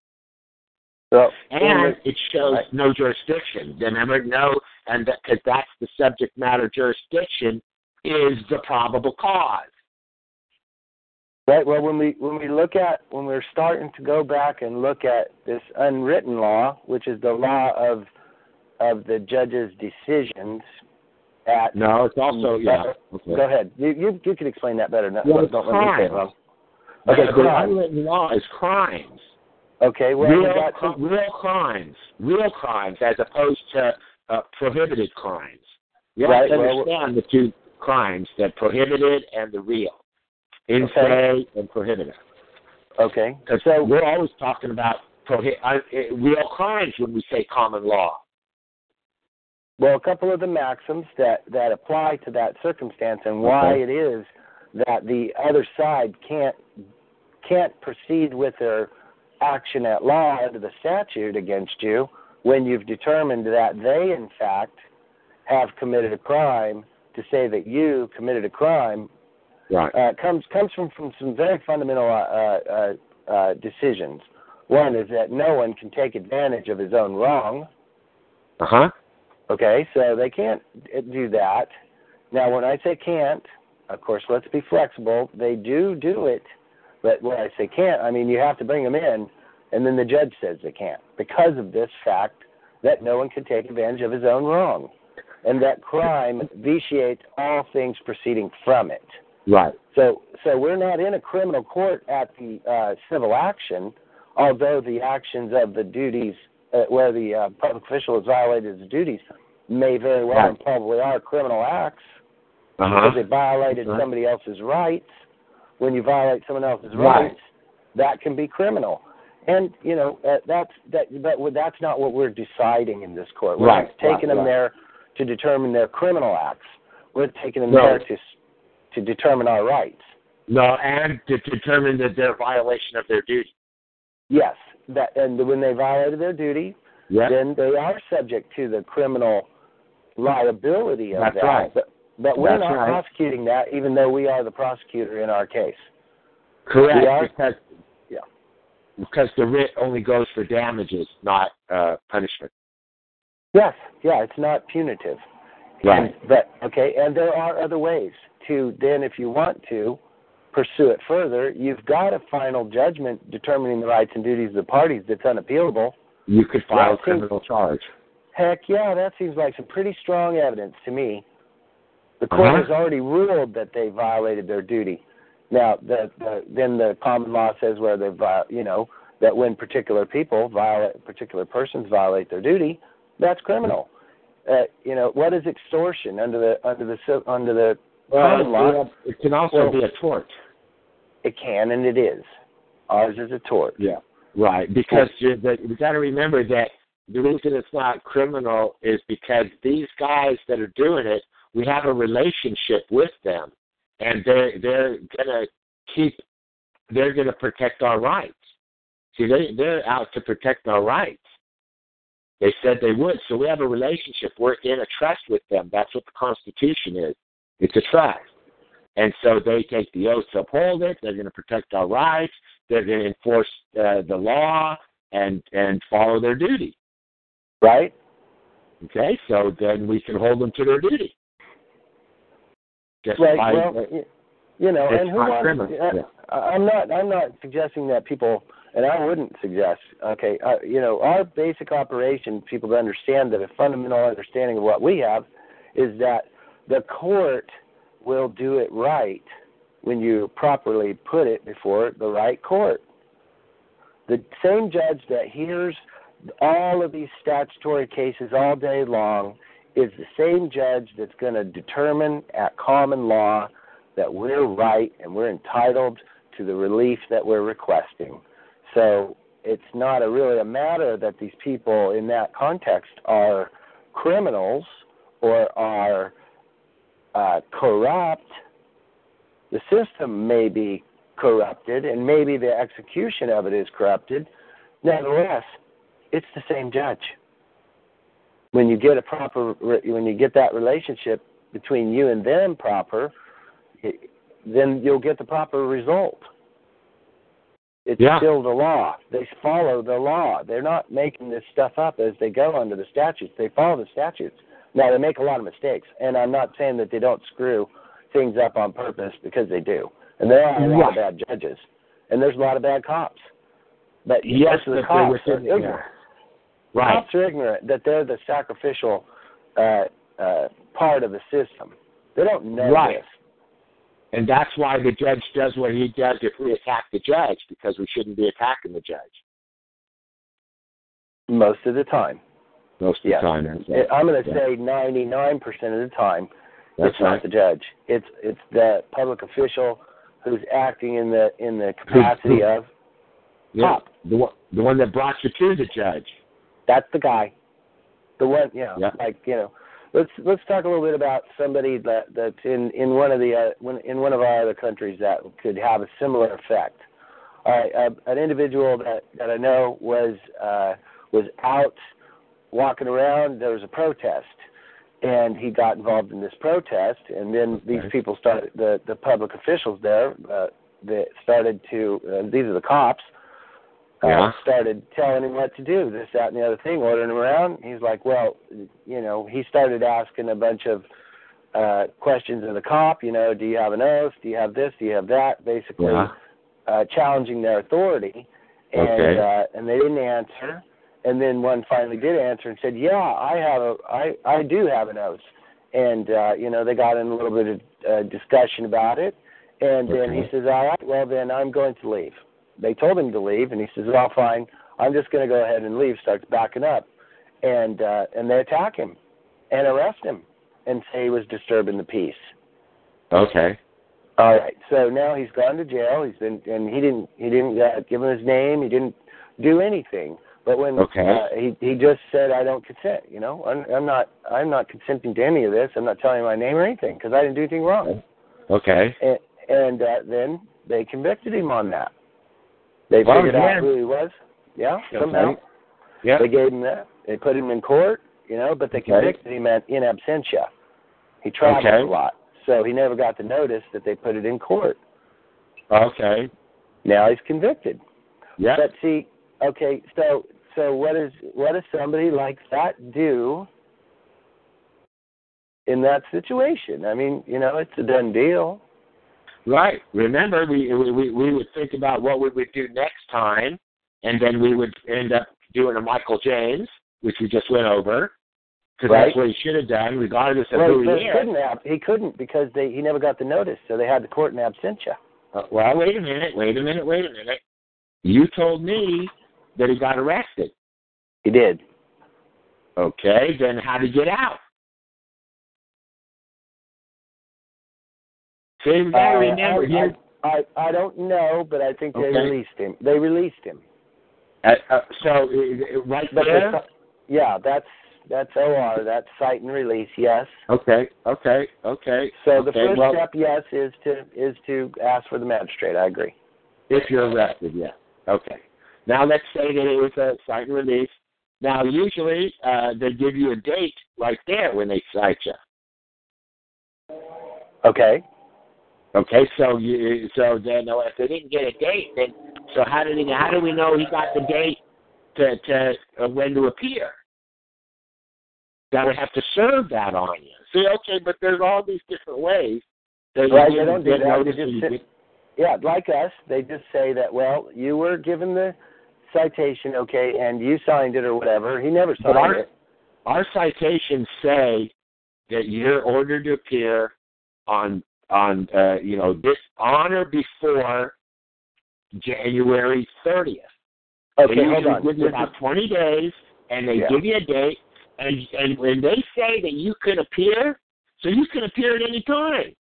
So, and it shows right. no jurisdiction. Remember, no, and because that, that's the subject matter jurisdiction is the probable cause. Right. Well, when we when we look at when we're starting to go back and look at this unwritten law, which is the law of of the judge's decisions. At no, it's also yeah. Okay. Go ahead. You, you you can explain that better. No, well, don't let me say it wrong. Okay, the unwritten law is crimes. Okay, well, real, got some... real crimes, real crimes, as opposed to uh, prohibited crimes. You right, have to well, understand the two crimes: the prohibited and the real, in se and prohibited. Okay, so we're always talking about prohi- uh, real crimes when we say common law. Well, a couple of the maxims that, that apply to that circumstance and why okay. it is that the other side can't can't proceed with their action at law under the statute against you when you've determined that they, in fact, have committed a crime. To say that you committed a crime right. uh, comes comes from, from some very fundamental uh, uh, uh, decisions. One is that no one can take advantage of his own wrong. Uh-huh. Okay, so they can't do that. Now, when I say can't, of course, let's be flexible. They do do it. But when I say can't, I mean you have to bring them in, and then the judge says they can't because of this fact that no one can take advantage of his own wrong, and that crime vitiates all things proceeding from it. Right. So, so we're not in a criminal court at the uh, civil action, although the actions of the duties uh, where the uh, public official has violated his duties may very well right. and probably are criminal acts uh-huh. because they violated right. somebody else's rights. When you violate someone else's rights, right. that can be criminal. And, you know, uh, that's that. but that's not what we're deciding in this court. We're right. not taking right. them right. there to determine their criminal acts. We're taking them no. there to to determine our rights. No, and to determine that they're a violation of their duty. Yes, that, and when they violated their duty, yep. then they are subject to the criminal liability of That's that. Right. But, but we're That's not right. prosecuting that, even though we are the prosecutor in our case. Correct. We are, because, yeah. because the writ only goes for damages, not uh, punishment. Yes, yeah, it's not punitive. Right. And, but, okay, and there are other ways to then, if you want to, pursue it further. You've got a final judgment determining the rights and duties of the parties that's unappealable. You could file a criminal charge. Heck, yeah, that seems like some pretty strong evidence to me. The court uh-huh. has already ruled that they violated their duty. Now, the, the, then the common law says where they, you know, that when particular people violate, particular persons violate their duty, that's criminal. Uh, you know, what is extortion under the under the under the well, common law? It can also well, be a tort. It can, and it is. Ours is a tort. Yeah, right. Because you've got to remember that the reason it's not criminal is because these guys that are doing it, we have a relationship with them, and they're they're gonna keep, they're gonna protect our rights. See, they they're out to protect our rights. They said they would, so we have a relationship. We're in a trust with them. That's what the Constitution is. It's a trust. And so they take the oath to uphold it. They're going to protect our rights. They're going to enforce uh, the law and and follow their duty. Right? Okay, so then we can hold them to their duty. Just right, by, well, uh, you know, and who wants, yeah. I, I'm not. I'm not suggesting that people... And I wouldn't suggest, okay, uh, you know, our basic operation, people to understand that a fundamental understanding of what we have is that the court will do it right when you properly put it before the right court. The same judge that hears all of these statutory cases all day long is the same judge that's going to determine at common law that we're right and we're entitled to the relief that we're requesting. So it's not a, really a matter that these people in that context are criminals or are uh, corrupt. The system may be corrupted, and maybe the execution of it is corrupted. Nevertheless, it's the same judge. When you get a proper, when you get that relationship between you and them proper, it, then you'll get the proper result. It's yeah. still the law. They follow the law. They're not making this stuff up as they go under the statutes. They follow the statutes. Now, they make a lot of mistakes, and I'm not saying that they don't screw things up on purpose, because they do. And there are a lot yeah. of bad judges, and there's a lot of bad cops. But yes, the cops are ignorant. Yeah. Right. Cops are ignorant that they're the sacrificial uh, uh, part of the system. They don't know right. this. And that's why the judge does what he does if we attack the judge, because we shouldn't be attacking the judge. Most of the time. Most of yes. the time. Right. I'm going to yeah. say ninety-nine percent of the time that's it's right. not the judge. It's it's the public official who's acting in the in the capacity of yeah. cop. The one, the one that brought you to the judge. That's the guy. The one, you know, yeah. like, you know. Let's let's talk a little bit about somebody that, that's in, in one of the uh, in one of our other countries that could have a similar effect. All right, uh, an individual that, that I know was uh, was out walking around. There was a protest, and he got involved in this protest. And then these people started the, the public officials there uh, that started to uh, these are the cops. Yeah. Uh, started telling him what to do, this, that, and the other thing, ordering him around. He's like, well, you know, he started asking a bunch of uh, questions of the cop, you know, do you have an oath? Do you have this? Do you have that? Basically yeah. uh, challenging their authority. And okay. uh, and they didn't answer. And then one finally did answer and said, yeah, I have a, I, I do have an oath. And, uh, you know, they got in a little bit of uh, discussion about it. And okay. then he says, all right, well, then I'm going to leave. They told him to leave, and he says, well, fine, I'm just going to go ahead and leave, starts backing up. And uh, and they attack him and arrest him and say he was disturbing the peace. Okay. All right, so now he's gone to jail. He's been, and he didn't he didn't uh, give him his name. He didn't do anything. But when okay. uh, he he just said, I don't consent, you know. I'm, I'm, not, I'm not consenting to any of this. I'm not telling you my name or anything because I didn't do anything wrong. Okay. And, and uh, then they convicted him on that. They well, figured out who he was. Yeah, That's somehow. Right. Yeah. They gave him that. They put him in court, you know, but they convicted right. him at in absentia. He traveled okay. a lot, so he never got the notice that they put it in court. Okay. Now he's convicted. Yeah. But see, okay, so so what is what does somebody like that do in that situation? I mean, you know, it's a done deal. Right. Remember, we we we would think about what we would do next time, and then we would end up doing a Michael James, which we just went over, because right. that's what he should have done, regardless of well, who he is. Couldn't have, he couldn't because they, he never got the notice, so they had the court in absentia. Uh, well, wait a minute, wait a minute, wait a minute. You told me that he got arrested. He did. Okay, then how did he get out? See, uh, I remember. I, I, I don't know, but I think they okay. released him. They released him. Uh, uh, so, uh, right but there? That's, yeah, that's that's O R, that's cite and release, yes. Okay, okay, okay. So okay, the first well, step, yes, is to is to ask for the magistrate, I agree. If you're arrested, yeah. Okay. Now let's say that it was a cite and release. Now usually uh, they give you a date right there when they cite you. Okay. Okay, so you, so then if they didn't get a date, then so how did he, how do we know he got the date to to uh, when to appear? That would have to serve that on you. See, okay, but there's all these different ways. That you right, they don't do that. They just sit, yeah, like us, they just say that. Well, you were given the citation, okay, and you signed it or whatever. He never signed but our, it. Our citations say that you're ordered to appear on. on, uh, you know, this on or before January thirtith. Okay, they hold on. Give you about twenty days, and they yeah. give you a date, and, and when they say that you can appear, so you can appear at any time.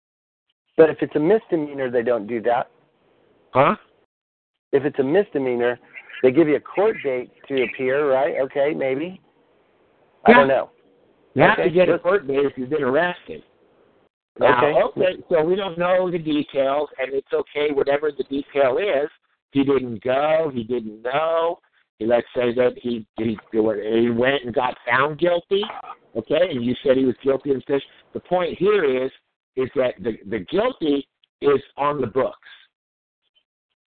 But if it's a misdemeanor, they don't do that. Huh? If it's a misdemeanor, they give you a court date to appear, right? Okay, maybe. Yeah. I don't know. You okay. have to get a court date if you've been arrested. Now, okay. okay, so we don't know the details, and it's okay, whatever the detail is, he didn't go, he didn't know, let's say that he, he, he went and got found guilty, okay, and you said he was guilty and such. The point here is, is that the, the guilty is on the books.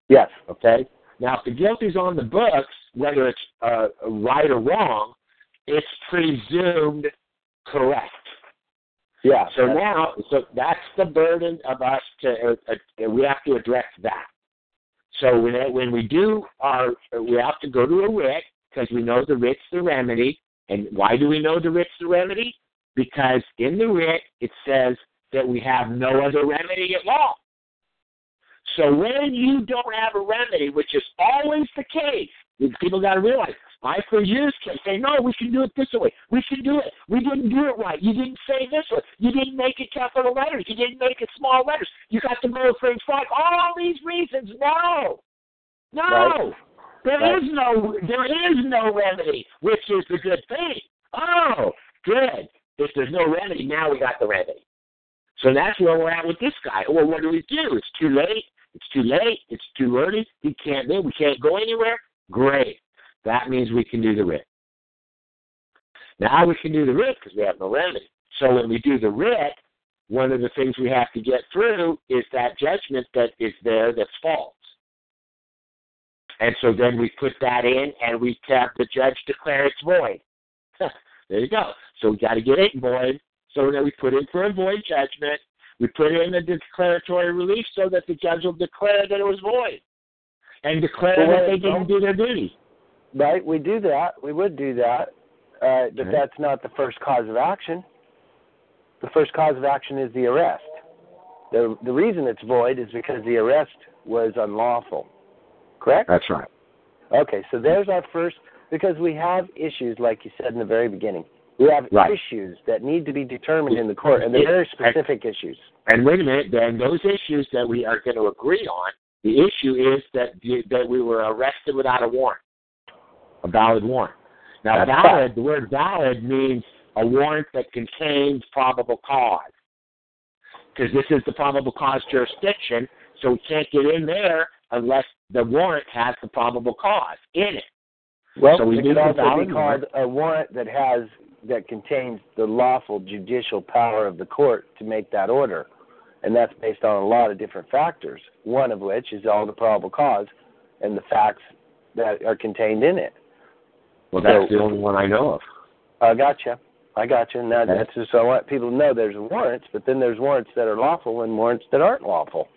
Yes. Okay? Now, if the guilty's on the books, whether it's uh, right or wrong, it's presumed correct. Yeah. So now, so that's the burden of us to uh, uh, we have to address that. So when when we do our, we have to go to a writ because we know the writ's the remedy. And why do we know the writ's the remedy? Because in the writ it says that we have no other remedy at law. So when you don't have a remedy, which is always the case, people got to realize. I, for years, can say, no, we can do it this way. We can do it. We didn't do it right. You didn't say this way. You didn't make it capital letters. You didn't make it small letters. You got the middle fringe five. All these reasons, no. No. Right. There right. is no There is no remedy, which is the good thing. Oh, good. If there's no remedy, now we got the remedy. So that's where we're at with this guy. Well, what do we do? It's too late. It's too late. It's too early. We can't live. We can't go anywhere. Great. That means we can do the writ. Now we can do the writ because we have no remedy. So when we do the writ, one of the things we have to get through is that judgment that is there that's false. And so then we put that in and we have the judge declare it's void. There you go. So we got to get it void. So then we put in for a void judgment. We put in a declaratory relief so that the judge will declare that it was void and declare well, that they didn't do their duty. Right, we do that. We would do that, uh, but mm-hmm. that's not the first cause of action. The first cause of action is the arrest. The the reason it's void is because the arrest was unlawful, correct? That's right. Okay, so there's our first, because we have issues, like you said in the very beginning. We have right. issues that need to be determined in the court, and they're very specific and, issues. And wait a minute, then those issues that we are going to agree on, the issue is that the, that we were arrested without a warrant. A valid warrant. Now, valid, the word valid means a warrant that contains probable cause. because this is the probable cause jurisdiction, so we can't get in there unless the warrant has the probable cause in it. Well, so we it could also be called a warrant that has that contains the lawful judicial power of the court to make that order, and that's based on a lot of different factors, one of which is all the probable cause and the facts that are contained in it. Well, that's so, the only one I know of. I gotcha. I gotcha. Now, that's just I want people to know there's warrants, but then there's warrants that are lawful and warrants that aren't lawful.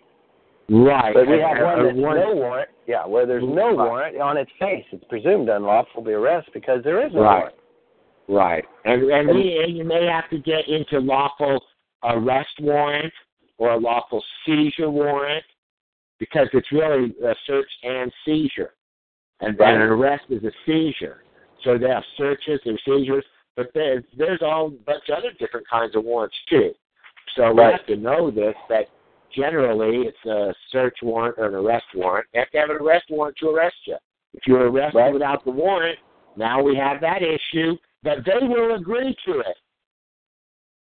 Right. But we have one uh, that's warrant. no warrant. Yeah, where there's no warrant on its face, it's presumed unlawful, the arrest, because there is no right. warrant. Right. And, and, and we, you may have to get into lawful arrest warrant or a lawful seizure warrant, because it's really a search and seizure. And, right. and an arrest is a seizure. So they have searches and seizures, but there's, there's all a bunch of other different kinds of warrants, too. So right. we have to know this, that generally it's a search warrant or an arrest warrant. You have to have an arrest warrant to arrest you. If you're arrested right. without the warrant, now we have that issue that they will agree to it.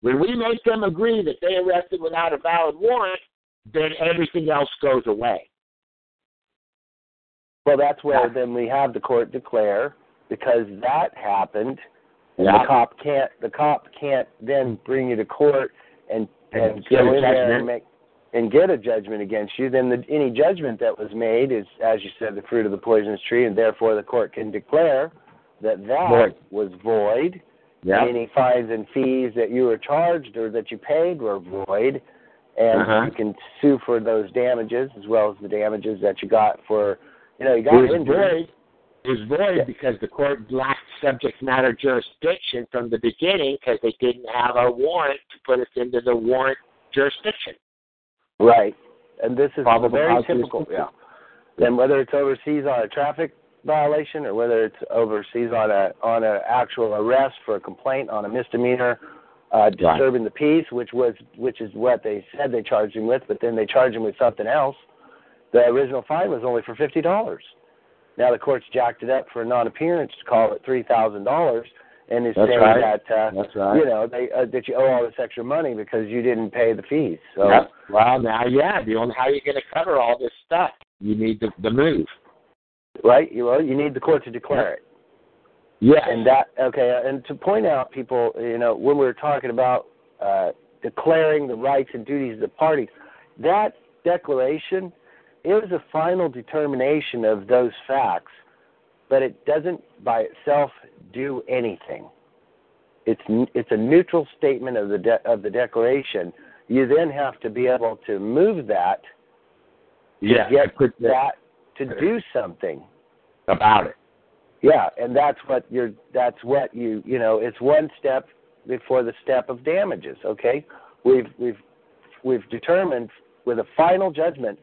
When we make them agree that they arrested without a valid warrant, then everything else goes away. Well, that's where yeah. then we have the court declare, because that happened, and yeah. the cop can't. The cop can't then bring you to court and and, and go in there and make and get a judgment against you. Then the, any judgment that was made is, as you said, the fruit of the poisonous tree, and therefore the court can declare that that void. was void. Yeah. Any fines and fees that you were charged or that you paid were void, and uh-huh. you can sue for those damages as well as the damages that you got for you know you got injured. It was void because the court lacked subject matter jurisdiction from the beginning because they didn't have a warrant to put us into the warrant jurisdiction. Right. And this is Probable very typical. Yeah. Then whether it's overseas on a traffic violation or whether it's overseas on a on an actual arrest for a complaint on a misdemeanor, uh, disturbing right. the peace, which was which is what they said they charged him with, but then they charged him with something else. The original fine was only for fifty dollars. Now the court's jacked it up for a non-appearance call at three thousand dollars, and is saying right. that uh, That's right. you know they, uh, that you owe all this extra money because you didn't pay the fees. So yep. well, now yeah, the only how are you going to cover all this stuff? You need the, the move, right? You well, you need the court to declare yep. it. Yeah, and that okay. And to point out, people, you know, when we were talking about uh, declaring the rights and duties of the parties, that declaration. It was a final determination of those facts, but it doesn't by itself do anything. It's it's a neutral statement of the de- of the declaration. You then have to be able to move that to yeah, get that, that to do something about it. Yeah, and that's what you're. That's what you you know. It's one step before the step of damages. Okay, we've we've we've determined with a final judgment.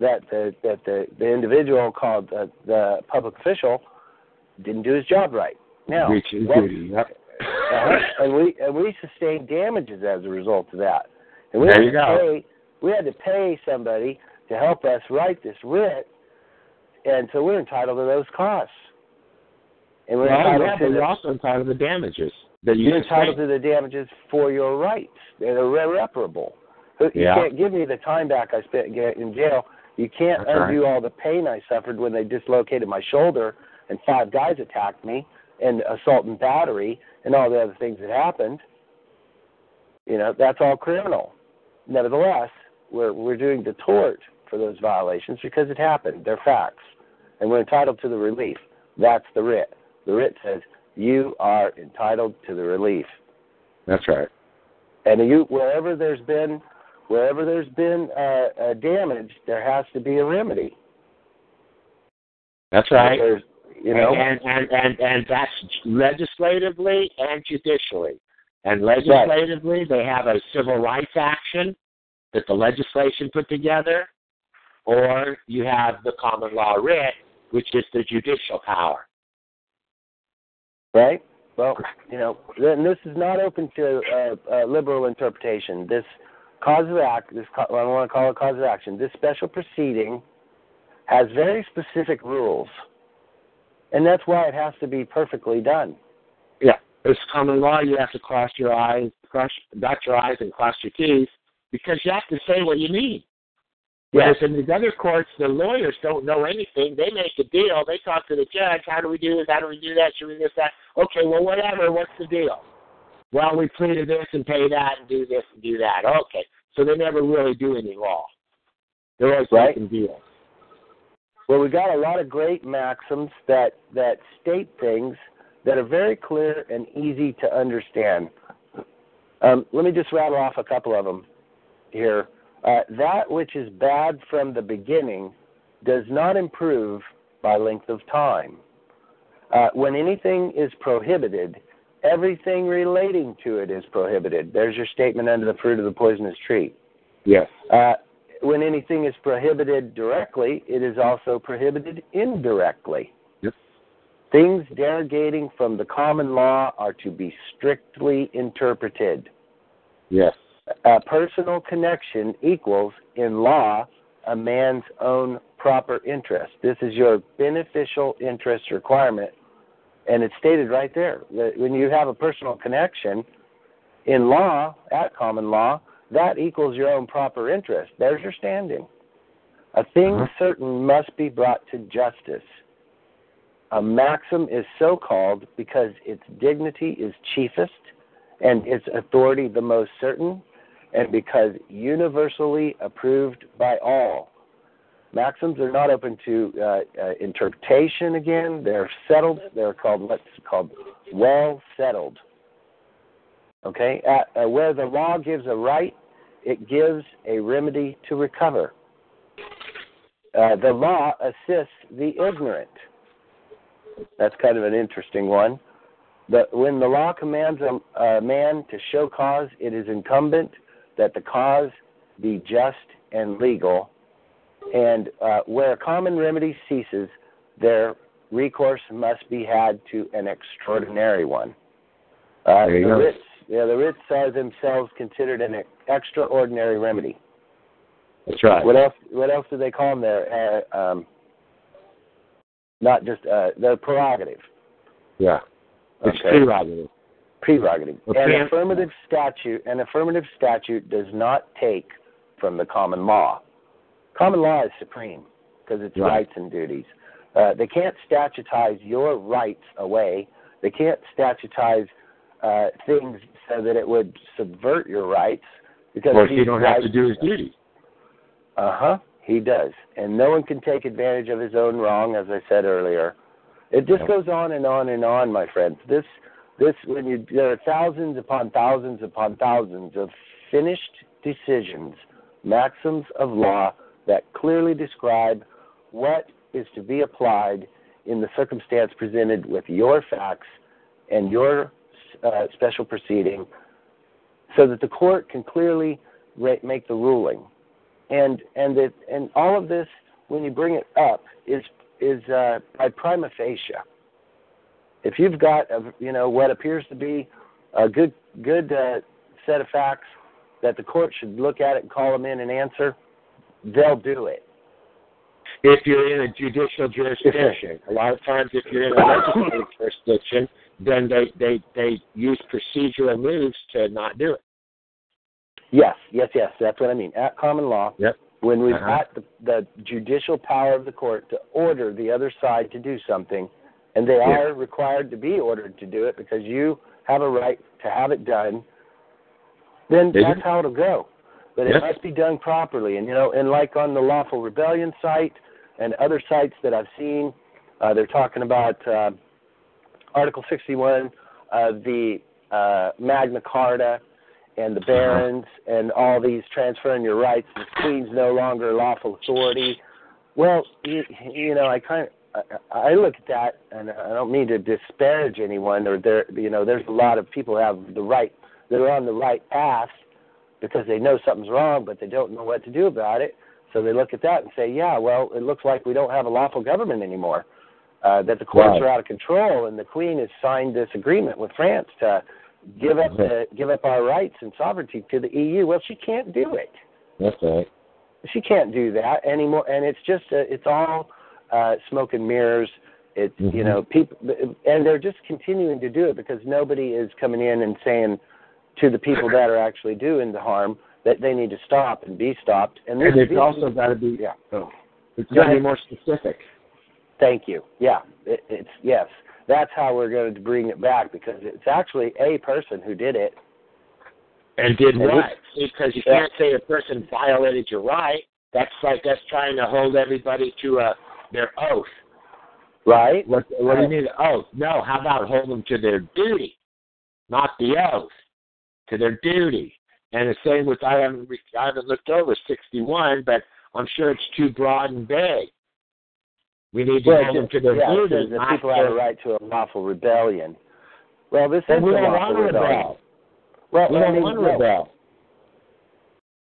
That the that the, the individual called the, the public official didn't do his job right. Now, yep. uh, and we and we sustained damages as a result of that. And we there had you to go. Pay, we had to pay somebody to help us write this writ, and so we're entitled to those costs. And we're well, entitled yeah, to the, you're also entitled to the damages. That you you're entitled to the damages for your rights. They're irreparable. You yeah. can't give me the time back I spent in jail. You can't That's undo right. all the pain I suffered when they dislocated my shoulder and five guys attacked me and assault and battery and all the other things that happened. You know, that's all criminal. Nevertheless, we're we're doing the tort for those violations because it happened. They're facts. And we're entitled to the relief. That's the writ. The writ says you are entitled to the relief. That's right. And you wherever there's been... Wherever there's been uh, uh, damage, there has to be a remedy. That's right. There's, you know, and, and, and, and that's legislatively and judicially. And legislatively, right. they have a civil rights action that the legislation put together, or you have the common law writ, which is the judicial power. Right. Well, you know, this is not open to uh, uh, liberal interpretation. This. Cause of act, this, I don't want to call it cause of action. This special proceeding has very specific rules, and that's why it has to be perfectly done. Yeah, it's common law. You have to cross your eyes, cross, dot your I's and cross your T's because you have to say what you mean. Yes. Whereas in these other courts, the lawyers don't know anything. They make a deal. They talk to the judge. How do we do this? How do we do that? Should we do this, that? Okay, well, whatever. What's the deal? Well, we pleaded this and pay that and do this and do that. Okay. So they never really do any law. They're always making deals. Well, we got a lot of great maxims that, that state things that are very clear and easy to understand. Um, let me just rattle off a couple of them here. Uh, that which is bad from the beginning does not improve by length of time. Uh, when anything is prohibited, everything relating to it is prohibited. There's your statement under the fruit of the poisonous tree. Yes. Uh, when anything is prohibited directly, it is also prohibited indirectly. Yes. Things derogating from the common law are to be strictly interpreted. Yes. A personal connection equals, in law, a man's own proper interest. This is your beneficial interest requirement, and it's stated right there. When you have a personal connection, in law, at common law, that equals your own proper interest. There's your standing. A thing uh-huh. certain must be brought to justice. A maxim is so called because its dignity is chiefest and its authority the most certain, and because universally approved by all. Maxims are not open to uh, uh, interpretation again. They're settled. They're called what's called well settled. Okay? Uh, uh, where the law gives a right, it gives a remedy to recover. Uh, the law assists the ignorant. That's kind of an interesting one. But when the law commands a, a man to show cause, it is incumbent that the cause be just and legal. And uh, where a common remedy ceases, their recourse must be had to an extraordinary one. Uh, the, writs, yeah, the writs are themselves considered an extraordinary remedy. That's right. What else? What else do they call them there? Uh, um, not just uh, they're prerogative. Yeah. It's okay. prerogative. Prerogative. Okay. An affirmative statute. An affirmative statute does not take from the common law. Common law is supreme because it's right. rights and duties. Uh, they can't statutize your rights away. They can't statutize uh, things so that it would subvert your rights. Because well, he don't have to do his duty. Uh huh. He does, and no one can take advantage of his own wrong, as I said earlier. It just goes on and on and on, my friends. This, this, when you there are thousands upon thousands upon thousands of finished decisions, maxims of law that clearly describe what is to be applied in the circumstance presented with your facts and your uh, special proceeding, so that the court can clearly re- make the ruling. And and that and all of this, when you bring it up, is. is uh, by prima facie. If you've got, a, you know, what appears to be a good good uh, set of facts that the court should look at it and call them in and answer, they'll do it. If you're in a judicial jurisdiction, a lot of times if you're in a legislative jurisdiction, then they, they, they use procedural moves to not do it. Yes, yes, yes. That's what I mean. At common law. Yep. When we've uh-huh. got the, the judicial power of the court to order the other side to do something, and they yeah. are required to be ordered to do it because you have a right to have it done, then Did that's you? how it'll go. But yes. it must be done properly. And, you know, and like on the Lawful Rebellion site and other sites that I've seen, uh, they're talking about uh, Article sixty-one of uh, the uh, Magna Carta, and the barons, and all these transferring your rights, the queen's no longer lawful authority. Well, you, you know, I kind of, I, I look at that, and I don't mean to disparage anyone, or there, you know, there's a lot of people who have the right, that are on the right path, because they know something's wrong, but they don't know what to do about it, so they look at that and say, yeah, well, it looks like we don't have a lawful government anymore, uh, that the courts right. are out of control, and the queen has signed this agreement with France to give up the, give up our rights and sovereignty to the E U. Well, she can't do it. That's right. She can't do that anymore. And it's just uh, it's all uh, smoke and mirrors. It's mm-hmm. you know people, and they're just continuing to do it because nobody is coming in and saying to the people that are actually doing the harm, that they need to stop and be stopped. And, and they've also got to be, yeah. oh, it's got to be more specific. Thank you. Yeah, it, it's, yes. That's how we're going to bring it back, because it's actually a person who did it. And did and what? Because you yeah. can't say a person violated your right. That's like us trying to hold everybody to a, their oath. Right. What, what do you mean, oath? No, how about hold them to their duty, not the oath, to their duty. And the same with, I haven't, I haven't looked over sixty-one, but I'm sure it's too broad and vague. We need to well, hold them to their yeah, duty. The people have a right to a lawful rebellion. Well, this is a lawful rebellion. Well, we don't want to rebel.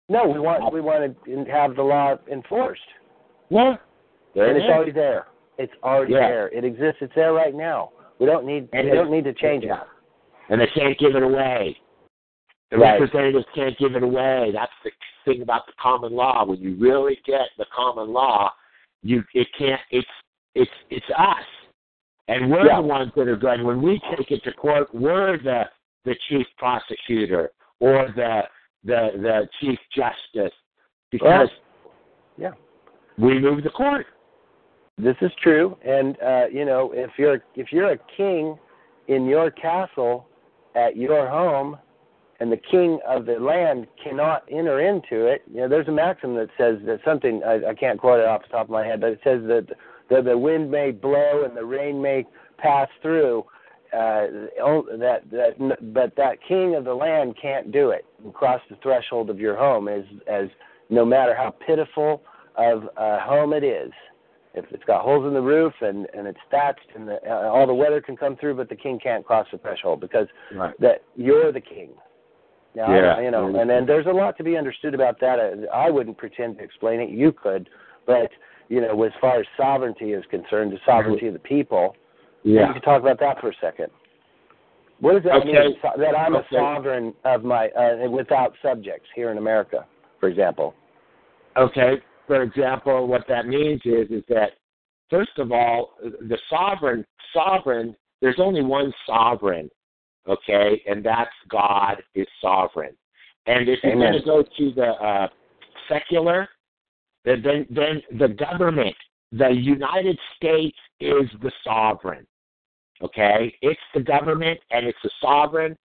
No, we want we want to have the law enforced. Yeah, there and it it's is. already there. It's already yeah. there. It exists. It's there right now. We don't need and we don't need to change yeah. it. And they can't give it away. The right. representatives can't give it away. That's the thing about the common law. When you really get the common law, you it can't. It's it's it's us, and we're yeah. the ones that are going. When we take it to court, we're the the chief prosecutor or the the the chief justice, because yeah, yeah. we move the court. This is true, and uh, you know, if you're if you're a king in your castle at your home, and the king of the land cannot enter into it, you know, there's a maxim that says that something I, I can't quote it off the top of my head, but it says that the, the wind may blow and the rain may pass through, uh, that that but that king of the land can't do it and cross the threshold of your home, as as no matter how pitiful of a home it is. If it's got holes in the roof and, and it's thatched and the, uh, all the weather can come through, but the king can't cross the threshold, because right. that you're the king. Now, yeah. you know, and then there's a lot to be understood about that. I wouldn't pretend to explain it. You could, but you know, as far as sovereignty is concerned, the sovereignty of the people. Yeah. You could talk about that for a second. What does that okay. mean? That I'm okay. a sovereign of my uh, without subjects here in America, for example. Okay. For example, what that means is is that, first of all, the sovereign, sovereign. There's only one sovereign, okay, and that's God is sovereign. And if Amen. you're going to go to the uh, secular, then then the government, the United States, is the sovereign, okay? It's the government, and it's the sovereign,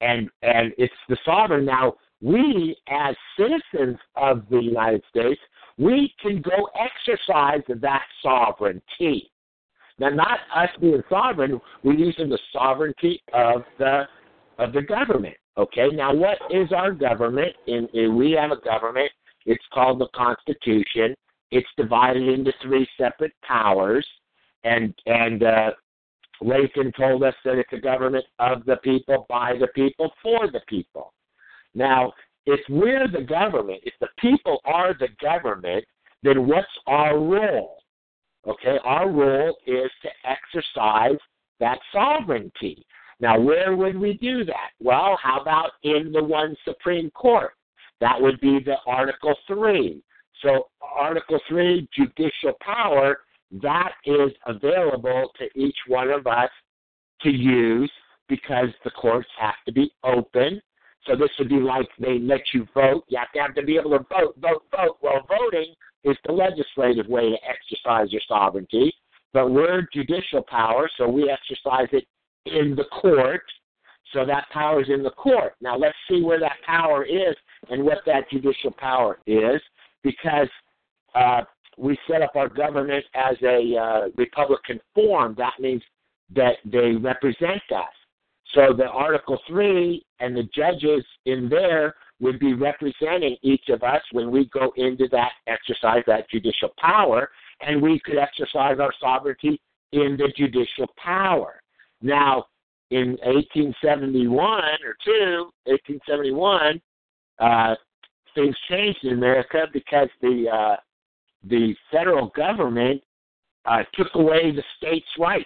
and and it's the sovereign. Now, we as citizens of the United States, we can go exercise that sovereignty. Now, not us being sovereign, we're using the sovereignty of the of the government. Okay. Now, what is our government? And we have a government. It's called the Constitution. It's divided into three separate powers, and and uh, Lincoln told us that it's a government of the people, by the people, for the people. Now, if we're the government, if the people are the government, then what's our role? Okay, our role is to exercise that sovereignty. Now, where would we do that? Well, how about in the one Supreme Court? That would be the Article three. So Article three, judicial power, that is available to each one of us to use, because the courts have to be open. So this would be like they let you vote. You have to have to be able to vote, vote, vote. Well, voting is the legislative way to exercise your sovereignty. But we're judicial power, so we exercise it in the court. So that power is in the court. Now, let's see where that power is and what that judicial power is, because uh, we set up our government as a uh, Republican form. That means that they represent us. So the Article three and the judges in there would be representing each of us when we go into that exercise, that judicial power, and we could exercise our sovereignty in the judicial power. Now, in eighteen seventy-one or two, eighteen seventy-one, uh, things changed in America, because the uh, the federal government uh, took away the states' rights.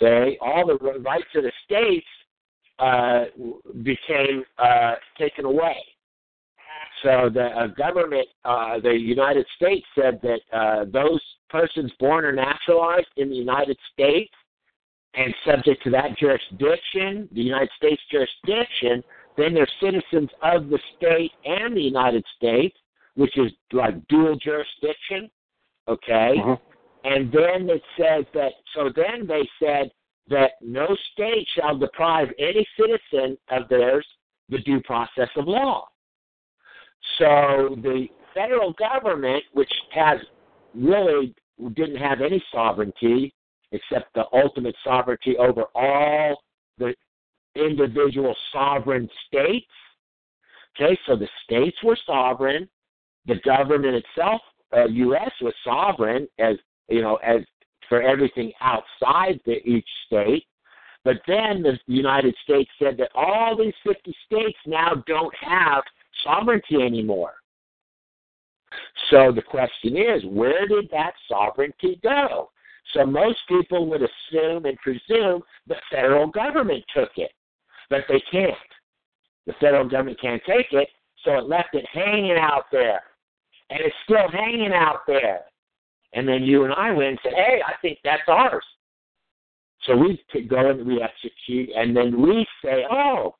Okay, all the rights of the states uh, became uh, taken away. So the uh, government, uh, the United States, said that uh, those persons born or naturalized in the United States and subject to that jurisdiction, the United States jurisdiction, Then they're citizens of the state and the United States, which is like dual jurisdiction, okay? Uh-huh. And then it says that, so then they said that no state shall deprive any citizen of theirs the due process of law. So the federal government, which has really didn't have any sovereignty except the ultimate sovereignty over all the individual sovereign states. Okay, so the states were sovereign. The government itself, uh, U S, was sovereign as you know, as for everything outside the, each state. But then the United States said that all these fifty states now don't have sovereignty anymore. So the question is, where did that sovereignty go? So most people would assume and presume the federal government took it, but they can't. The federal government can't take it, so it left it hanging out there, and it's still hanging out there. And then you and I went and said, hey, I think that's ours. So we go and we execute, and then we say, oh,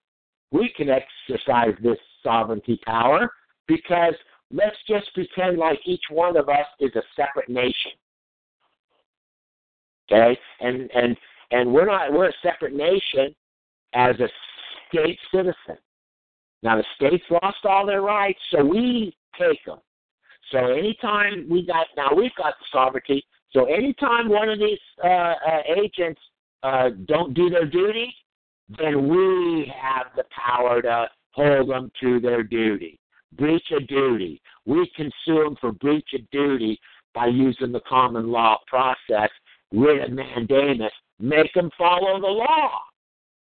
we can exercise this sovereignty power because let's just pretend like each one of us is a separate nation. Okay? And and and we're not we're a separate nation as a state citizen. Now the states lost all their rights, so we take them. So anytime we got now we've got the sovereignty, so anytime one of these uh, uh, agents uh, don't do their duty, then we have the power to hold them to their duty. Breach of duty. We can sue them for breach of duty by using the common law process, writ of mandamus. Make them follow the law.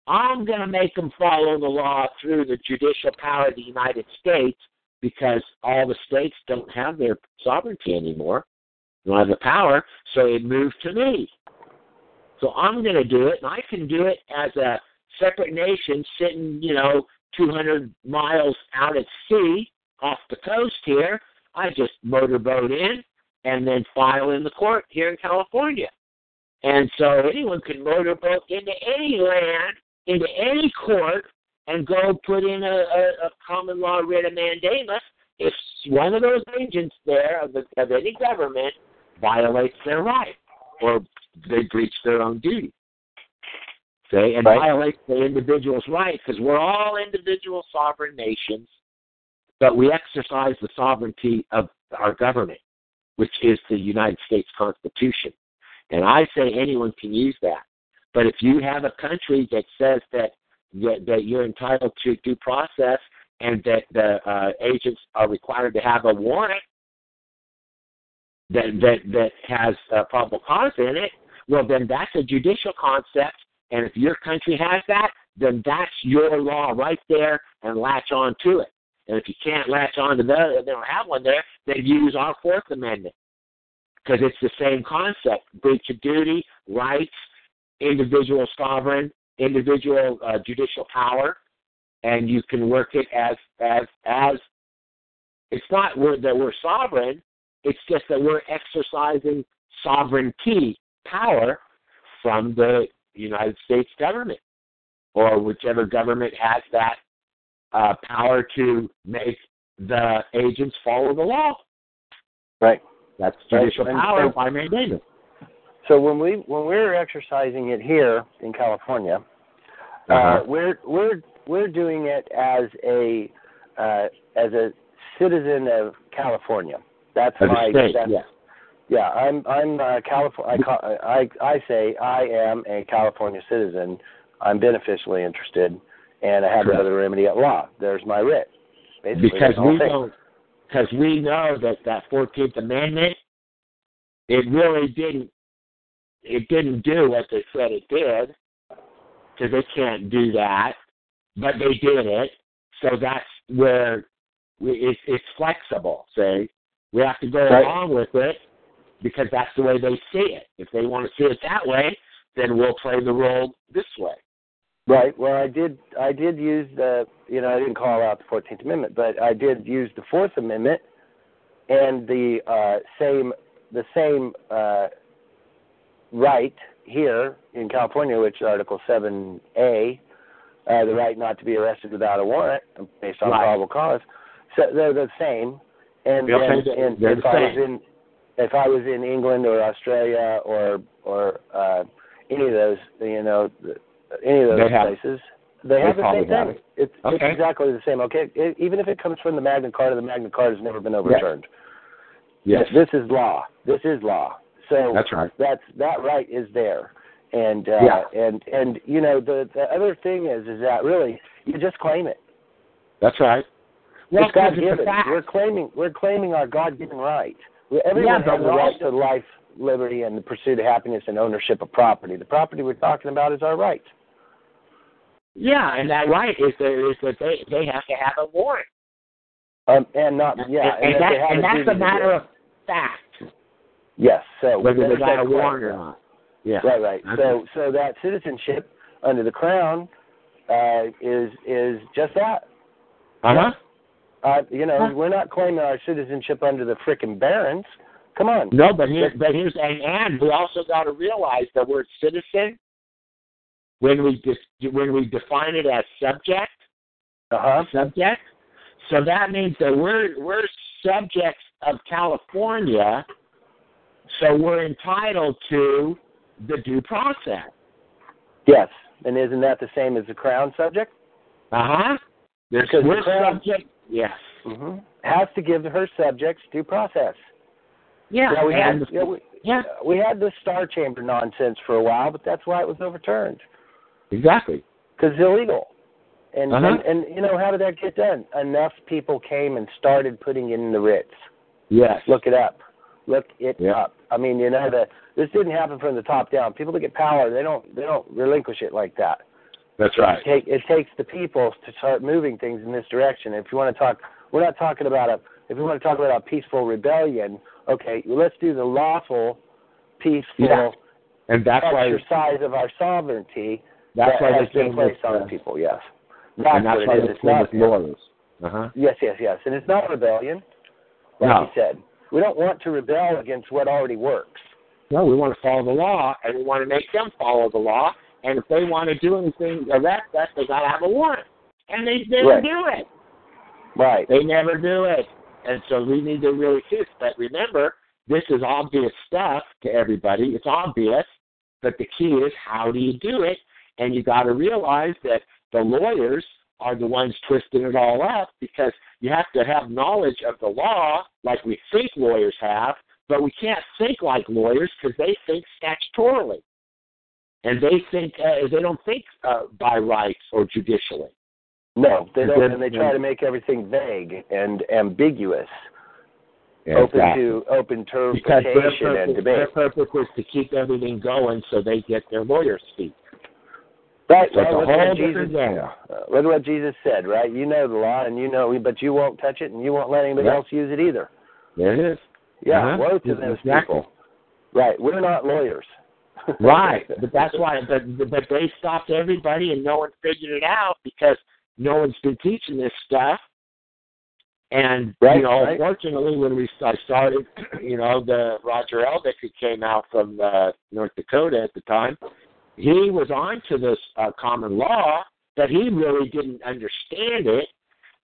I'm going to make them follow the law through the judicial power of the United States because all the states don't have their sovereignty anymore. They don't have the power, so it moved to me. So I'm going to do it, and I can do it as a separate nation sitting, you know, two hundred miles out at sea off the coast here. I just motorboat in and then file in the court here in California. And so anyone can motorboat into any land, into any court, and go put in a, a, a common law writ of mandamus if one of those agents there of, the, of any government violates their right or they breach their own duty. Okay, and right. violates the individual's right because we're all individual sovereign nations, but we exercise the sovereignty of our government, which is the United States Constitution. And I say anyone can use that. But if you have a country that says that that, that you're entitled to due process and that the uh, agents are required to have a warrant that that, that has uh, probable cause in it, well, then that's a judicial concept. And if your country has that, then that's your law right there and latch on to it. And if you can't latch on to that, they don't have one there, then use our Fourth Amendment because it's the same concept, breach of duty, rights, individual sovereign, individual uh, judicial power, and you can work it as, as, as it's not we're, that we're sovereign, it's just that we're exercising sovereignty power from the United States government, or whichever government has that uh, power to make the agents follow the law. Right. That's judicial right. power by mandamus. So when we when we're exercising it here in California, uh-huh. uh, we're we're we're doing it as a uh, as a citizen of California. That's of my state, that's, yeah. Yeah, I'm. I'm uh, California. I, I say I am a California citizen. I'm beneficially interested, and I have no other remedy at law. There's my writ. Basically, because we know, because we know that that fourteenth Amendment, it really didn't. It didn't do what they said it did, because they can't do that. But they did it, so that's where we, it, it's flexible. See, we have to go right. along with it. Because that's the way they see it. If they want to see it that way, then we'll play the role this way. Right. Well, I did. I did use the. You know, I didn't call out the fourteenth Amendment, but I did use the Fourth Amendment and the uh, same the same uh, right here in California, which is Article seven A uh, the right not to be arrested without a warrant based on right. probable cause. So they're the same. And, and, and if the I same. was in if I was in England or Australia or or uh, any of those, you know, any of those they have, places, they, they have the same thing. It. It's, okay. it's exactly the same. Okay, it, even if it comes from the Magna Carta, the Magna Carta has never been overturned. Yes, yes. This is law. This is law. So that's right. That's that right is there. And uh, yeah. and and you know the, the other thing is is that really you just claim it. That's right. It's God given. We're claiming we're claiming our God given right. Everyone yeah, has the right to life, liberty, and the pursuit of happiness and ownership of property. The property we're talking about is our right. Yeah, and that right is that, is that they they have to have a warrant. Um, and not yeah, and, and, and, that, that and that's a matter of fact. Yes, so whether they got a warrant or not. Yeah, right, right. Okay. So so that citizenship under the crown uh, is is just that. Uh huh. Uh, you know, huh? we're not claiming our citizenship under the frickin' barons. Come on. No, but here's, but here's and, and we also got to realize the word citizen, when we dis, when we define it as subject, uh-huh. subject, so that means that we're we're subjects of California, so we're entitled to the due process. Yes, and isn't that the same as the crown subject? Uh-huh. There's we're the crown, subject. Yes. Mm-hmm. Has to give her subjects due process. Yeah. Now we, had, you know, we, yeah. we had this Star Chamber nonsense for a while, but that's why it was overturned. Exactly. Because it's illegal. And, uh-huh. and, and, you know, how did that get done? Enough people came and started putting in the writs. Yes. Look it up. Look it yeah. up. I mean, you know, the, this didn't happen from the top down. People that get power, they don't they don't relinquish it like that. That's right. It, take, it takes the people to start moving things in this direction. If you want to talk, we're not talking about a. If we want to talk about a peaceful rebellion, okay, let's do the lawful, peaceful, yeah. and that's exercise why, of our sovereignty. That's that why has been placed with, on uh, people. Yes, that's and that's why it is. It's not lawyers. Uh huh. Yes, yes, yes, and it's not rebellion. Like no. you said, we don't want to rebel against what already works. No, we want to follow the law, and we want to make them follow the law. And if they want to do anything, arrest us, they got to have a warrant. And they never right. do it. Right. They never do it. And so we need to really see it. But remember, this is obvious stuff to everybody. It's obvious. But the key is, how do you do it? And you got to realize that the lawyers are the ones twisting it all up, because you have to have knowledge of the law like we think lawyers have, but we can't think like lawyers because they think statutorily. And they think uh, they don't think uh, by rights or judicially. No, they don't, and they try to make everything vague and ambiguous, yeah, open exactly. to open interpretation purpose, and debate. Their purpose is to keep everything going, so they get their lawyers' speak. Right, so right. What Jesus, yeah. uh, what Jesus said, right? You know the law, and you know, but you won't touch it, and you won't let anybody right. else use it either. There it is. Yeah, uh-huh. woe to it's those exactly. people. Right, we're not lawyers. Right, but that's why. But but they stopped everybody, and no one figured it out because no one's been teaching this stuff. And right, you know, right. unfortunately, when we I started, you know, the Roger Elvick, who came out from uh, North Dakota at the time, he was on to this uh, common law, but he really didn't understand it.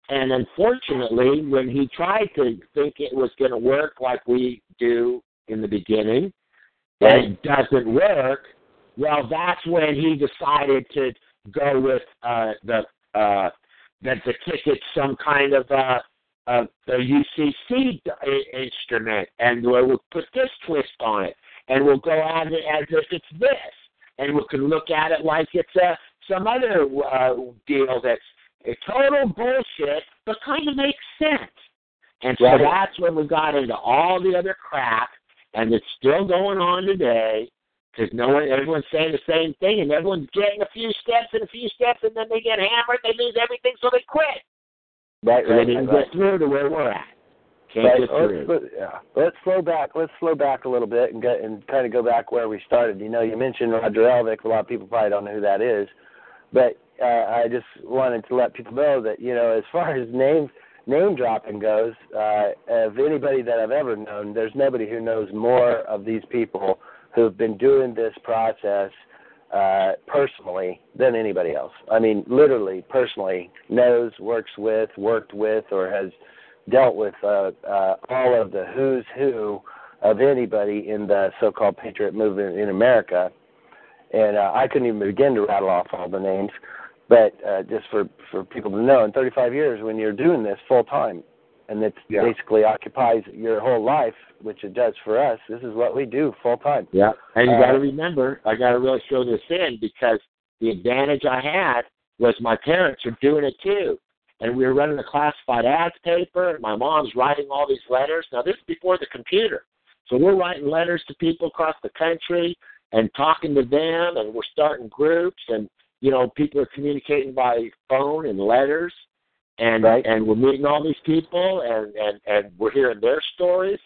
And unfortunately, when he tried to think it was going to work like we do in the beginning. And it doesn't work, well, that's when he decided to go with uh, the uh, that the ticket's some kind of uh, uh, the U C C instrument, and we'll put this twist on it, and we'll go at it as if it's this, and we can look at it like it's uh, some other uh, deal that's a total bullshit, but kind of makes sense. And so right. that's when we got into all the other crap. And it's still going on today because no one, everyone's saying the same thing, and everyone's getting a few steps and a few steps, and then they get hammered, they lose everything, so they quit. Right, so right, they didn't right. get through to where we're at. Can't right. get through. Let's, yeah. let's slow back. Let's slow back a little bit and get, and kind of go back where we started. You know, you mentioned Roger Elvick. A lot of people probably don't know who that is, but uh, I just wanted to let people know that, you know, as far as names. Name dropping goes, uh, of anybody that I've ever known, there's nobody who knows more of these people who've been doing this process uh, personally than anybody else. I mean, literally, personally, knows, works with, worked with, or has dealt with uh, uh, all of the who's who of anybody in the so-called patriot movement in America. And uh, I couldn't even begin to rattle off all the names, but uh, just for, for people to know, in thirty-five years, when you're doing this full-time, and it yeah. basically occupies your whole life, which it does for us. This is what we do full-time. Yeah, and you uh, got to remember, I got to really throw this in, because the advantage I had was my parents were doing it too. And we were running a classified ads paper, and my mom's writing all these letters. Now, this is before the computer. So we're writing letters to people across the country and talking to them, and we're starting groups, and, you know, people are communicating by phone and letters. And right. and we're meeting all these people, and, and, and we're hearing their stories.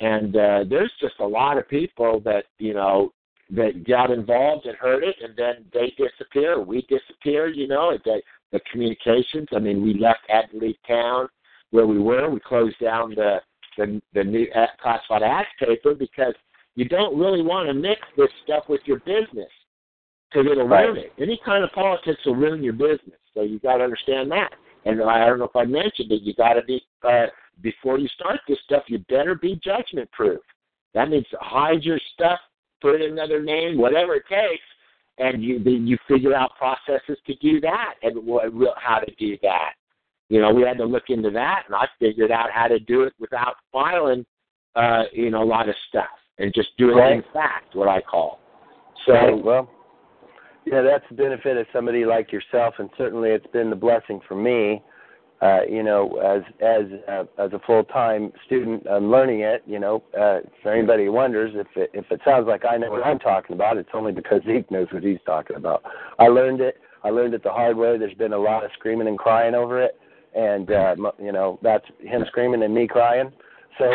And uh, there's just a lot of people that, you know, that got involved and heard it, and then they disappear. We disappear, you know, they, the communications. I mean, we left Ad Leaf Town where we were. We closed down the, the, the new ad, classified ads paper, because you don't really want to mix this stuff with your business, because it'll right. ruin it. Any kind of politics will ruin your business, so you've got to understand that. And I don't know if I mentioned it, you got to be, uh, before you start this stuff, you better be judgment-proof. That means hide your stuff, put in another name, whatever it takes, and you then you figure out processes to do that and how to do that. You know, we had to look into that, and I figured out how to do it without filing, uh, you know, a lot of stuff, and just doing right. it in fact, what I call. So, right. well. Yeah, that's the benefit of somebody like yourself, and certainly it's been the blessing for me. Uh, you know, as as uh, as a full-time student, I'm learning it. You know, uh, for anybody who wonders if it, if it sounds like I know what I'm talking about, it's only because Zeke knows what he's talking about. I learned it. I learned it the hard way. There's been a lot of screaming and crying over it, and uh, you know, that's him screaming and me crying. So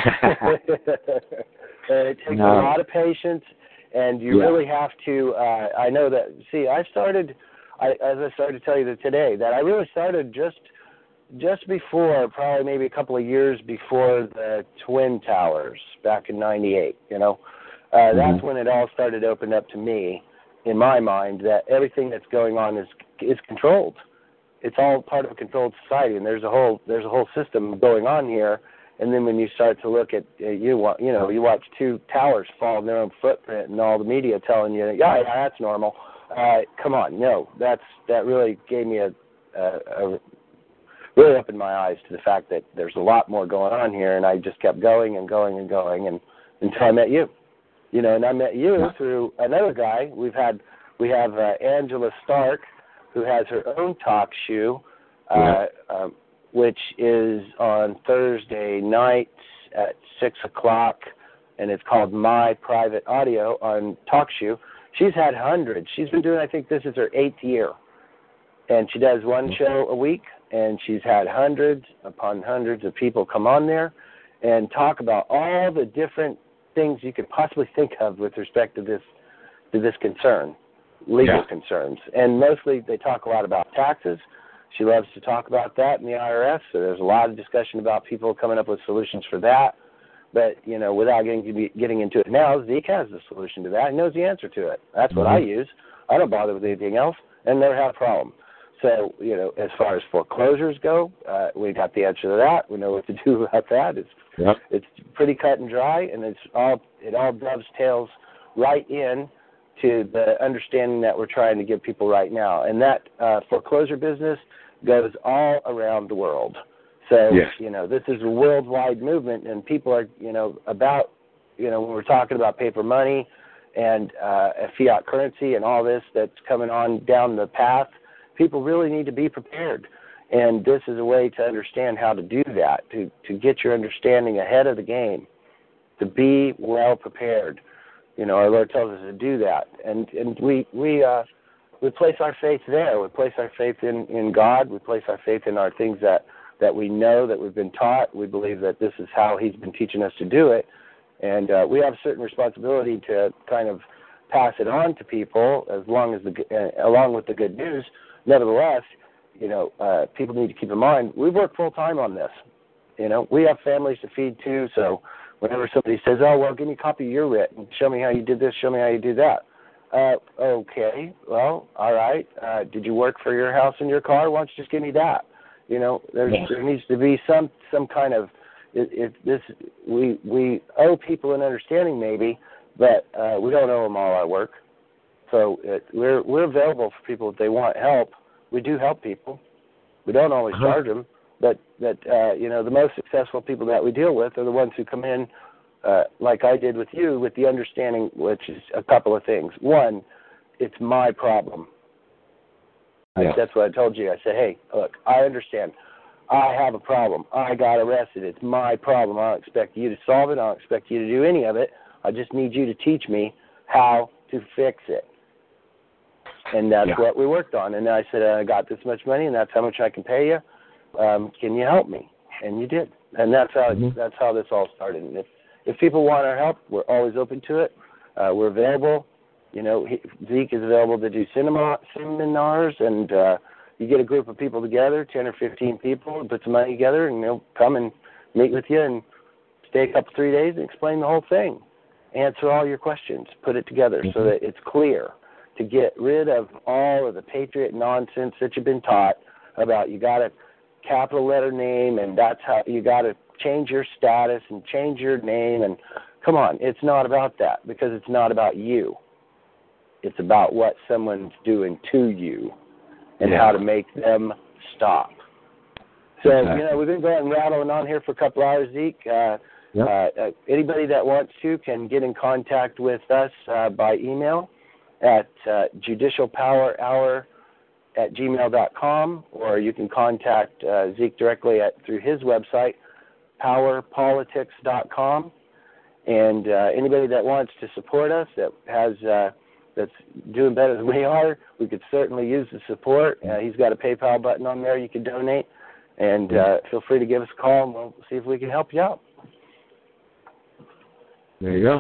it takes no. a lot of patience. And you yeah. really have to, uh, I know that, see, I started, I, as I started to tell you that today, that I really started just just before, probably maybe a couple of years before the Twin Towers back in ninety-eight, you know. Uh, mm-hmm. That's when it all started to open up to me, in my mind, that everything that's going on is is controlled. It's all part of a controlled society, and there's a whole there's a whole system going on here. And then when you start to look at, uh, you want, you know, you watch two towers fall in their own footprint and all the media telling you, yeah, yeah that's normal. Uh, come on, no, that's that really gave me a, a, a really opened my eyes to the fact that there's a lot more going on here, and I just kept going and going and going, and until I met you, you know, and I met you through another guy. We've had we have uh, Angela Stark, who has her own talk show. Uh, yeah. um, which is on Thursday nights at six o'clock, and it's called My Private Audio on TalkShoe. She's had hundreds. She's been doing, I think this is her eighth year, and she does one show a week, and she's had hundreds upon hundreds of people come on there and talk about all the different things you could possibly think of with respect to this to this concern, legal yeah. concerns. And mostly they talk a lot about taxes. She loves to talk about that in the I R S, so there's a lot of discussion about people coming up with solutions for that. But, you know, without getting getting into it now, Zeke has the solution to that and knows the answer to it. That's what I use. I don't bother with anything else and never have a problem. So, you know, as far as foreclosures go, uh, we got the answer to that. We know what to do about that. It's yep. it's pretty cut and dry, and it's all it all dovetails right in to the understanding that we're trying to give people right now. And that uh, foreclosure business goes all around the world. So, yes. you know, this is a worldwide movement, and people are, you know, about, you know, when we're talking about paper money and uh, fiat currency and all this that's coming on down the path, people really need to be prepared. And this is a way to understand how to do that, to, to get your understanding ahead of the game, to be well prepared. You know, our Lord tells us to do that. And and we we uh, we place our faith there. We place our faith in, in God. We place our faith in our things that, that we know, that we've been taught. We believe that this is how he's been teaching us to do it. And uh, we have a certain responsibility to kind of pass it on to people as long as the uh, along with the good news. Nevertheless, you know, uh, people need to keep in mind, we work full time on this. You know, we have families to feed too, so whenever somebody says, oh, well, give me a copy of your writ and show me how you did this, show me how you do that, Uh, okay, well, all right. Uh, did you work for your house and your car? Why don't you just give me that? You know, there's, yeah. there needs to be some some kind of if this we we owe people an understanding maybe, but uh, we don't owe them all our work. So it, we're we're available for people if they want help. We do help people. We don't always uh-huh. charge them, but that uh, you know the most successful people that we deal with are the ones who come in. Uh, like I did with you, with the understanding, which is a couple of things. One, it's my problem. Yeah. That's what I told you. I said, hey, look, I understand. I have a problem. I got arrested. It's my problem. I don't expect you to solve it. I don't expect you to do any of it. I just need you to teach me how to fix it. And that's yeah. what we worked on. And I said, I got this much money, and that's how much I can pay you. Um, can you help me? And you did. And that's how mm-hmm. it, that's how this all started. And it's If people want our help, we're always open to it. Uh, we're available. You know, he, Zeke is available to do cinema, seminars, and uh, you get a group of people together, ten or fifteen people, put some money together, and they'll come and meet with you and stay a couple, three days and explain the whole thing. Answer all your questions. Put it together mm-hmm. so that it's clear to get rid of all of the patriot nonsense that you've been taught about you got a capital letter name, and that's how you got to change your status and change your name. And come on, it's not about that, because it's not about you. It's about what someone's doing to you and yeah. how to make them stop. So, exactly. you know, we've been going rattling on here for a couple hours, Zeke. Uh, yep. uh, anybody that wants to can get in contact with us uh, by email at uh, judicial power hour at gmail dot com, or you can contact uh, Zeke directly at through his website, power politics dot com. And uh, anybody that wants to support us, that has uh, that's doing better than we are, we could certainly use the support. Uh, he's got a PayPal button on there. You can donate, and uh, feel free to give us a call, and we'll see if we can help you out. There you go.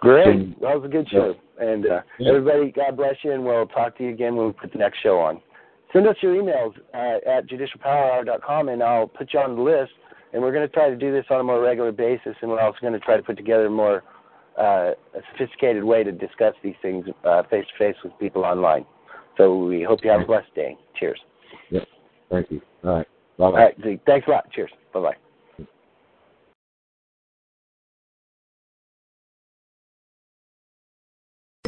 Great. That was a good show. And uh, everybody, God bless you, and we'll talk to you again when we put the next show on. Send us your emails uh, at judicial power hour dot com, and I'll put you on the list. And we're going to try to do this on a more regular basis, and we're also going to try to put together a more uh, a sophisticated way to discuss these things uh, face-to-face with people online. So we hope you have a blessed day. Cheers. Yes. Thank you. All right. Bye-bye. All right, Zeke. Thanks a lot. Cheers. Bye-bye.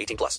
eighteen plus.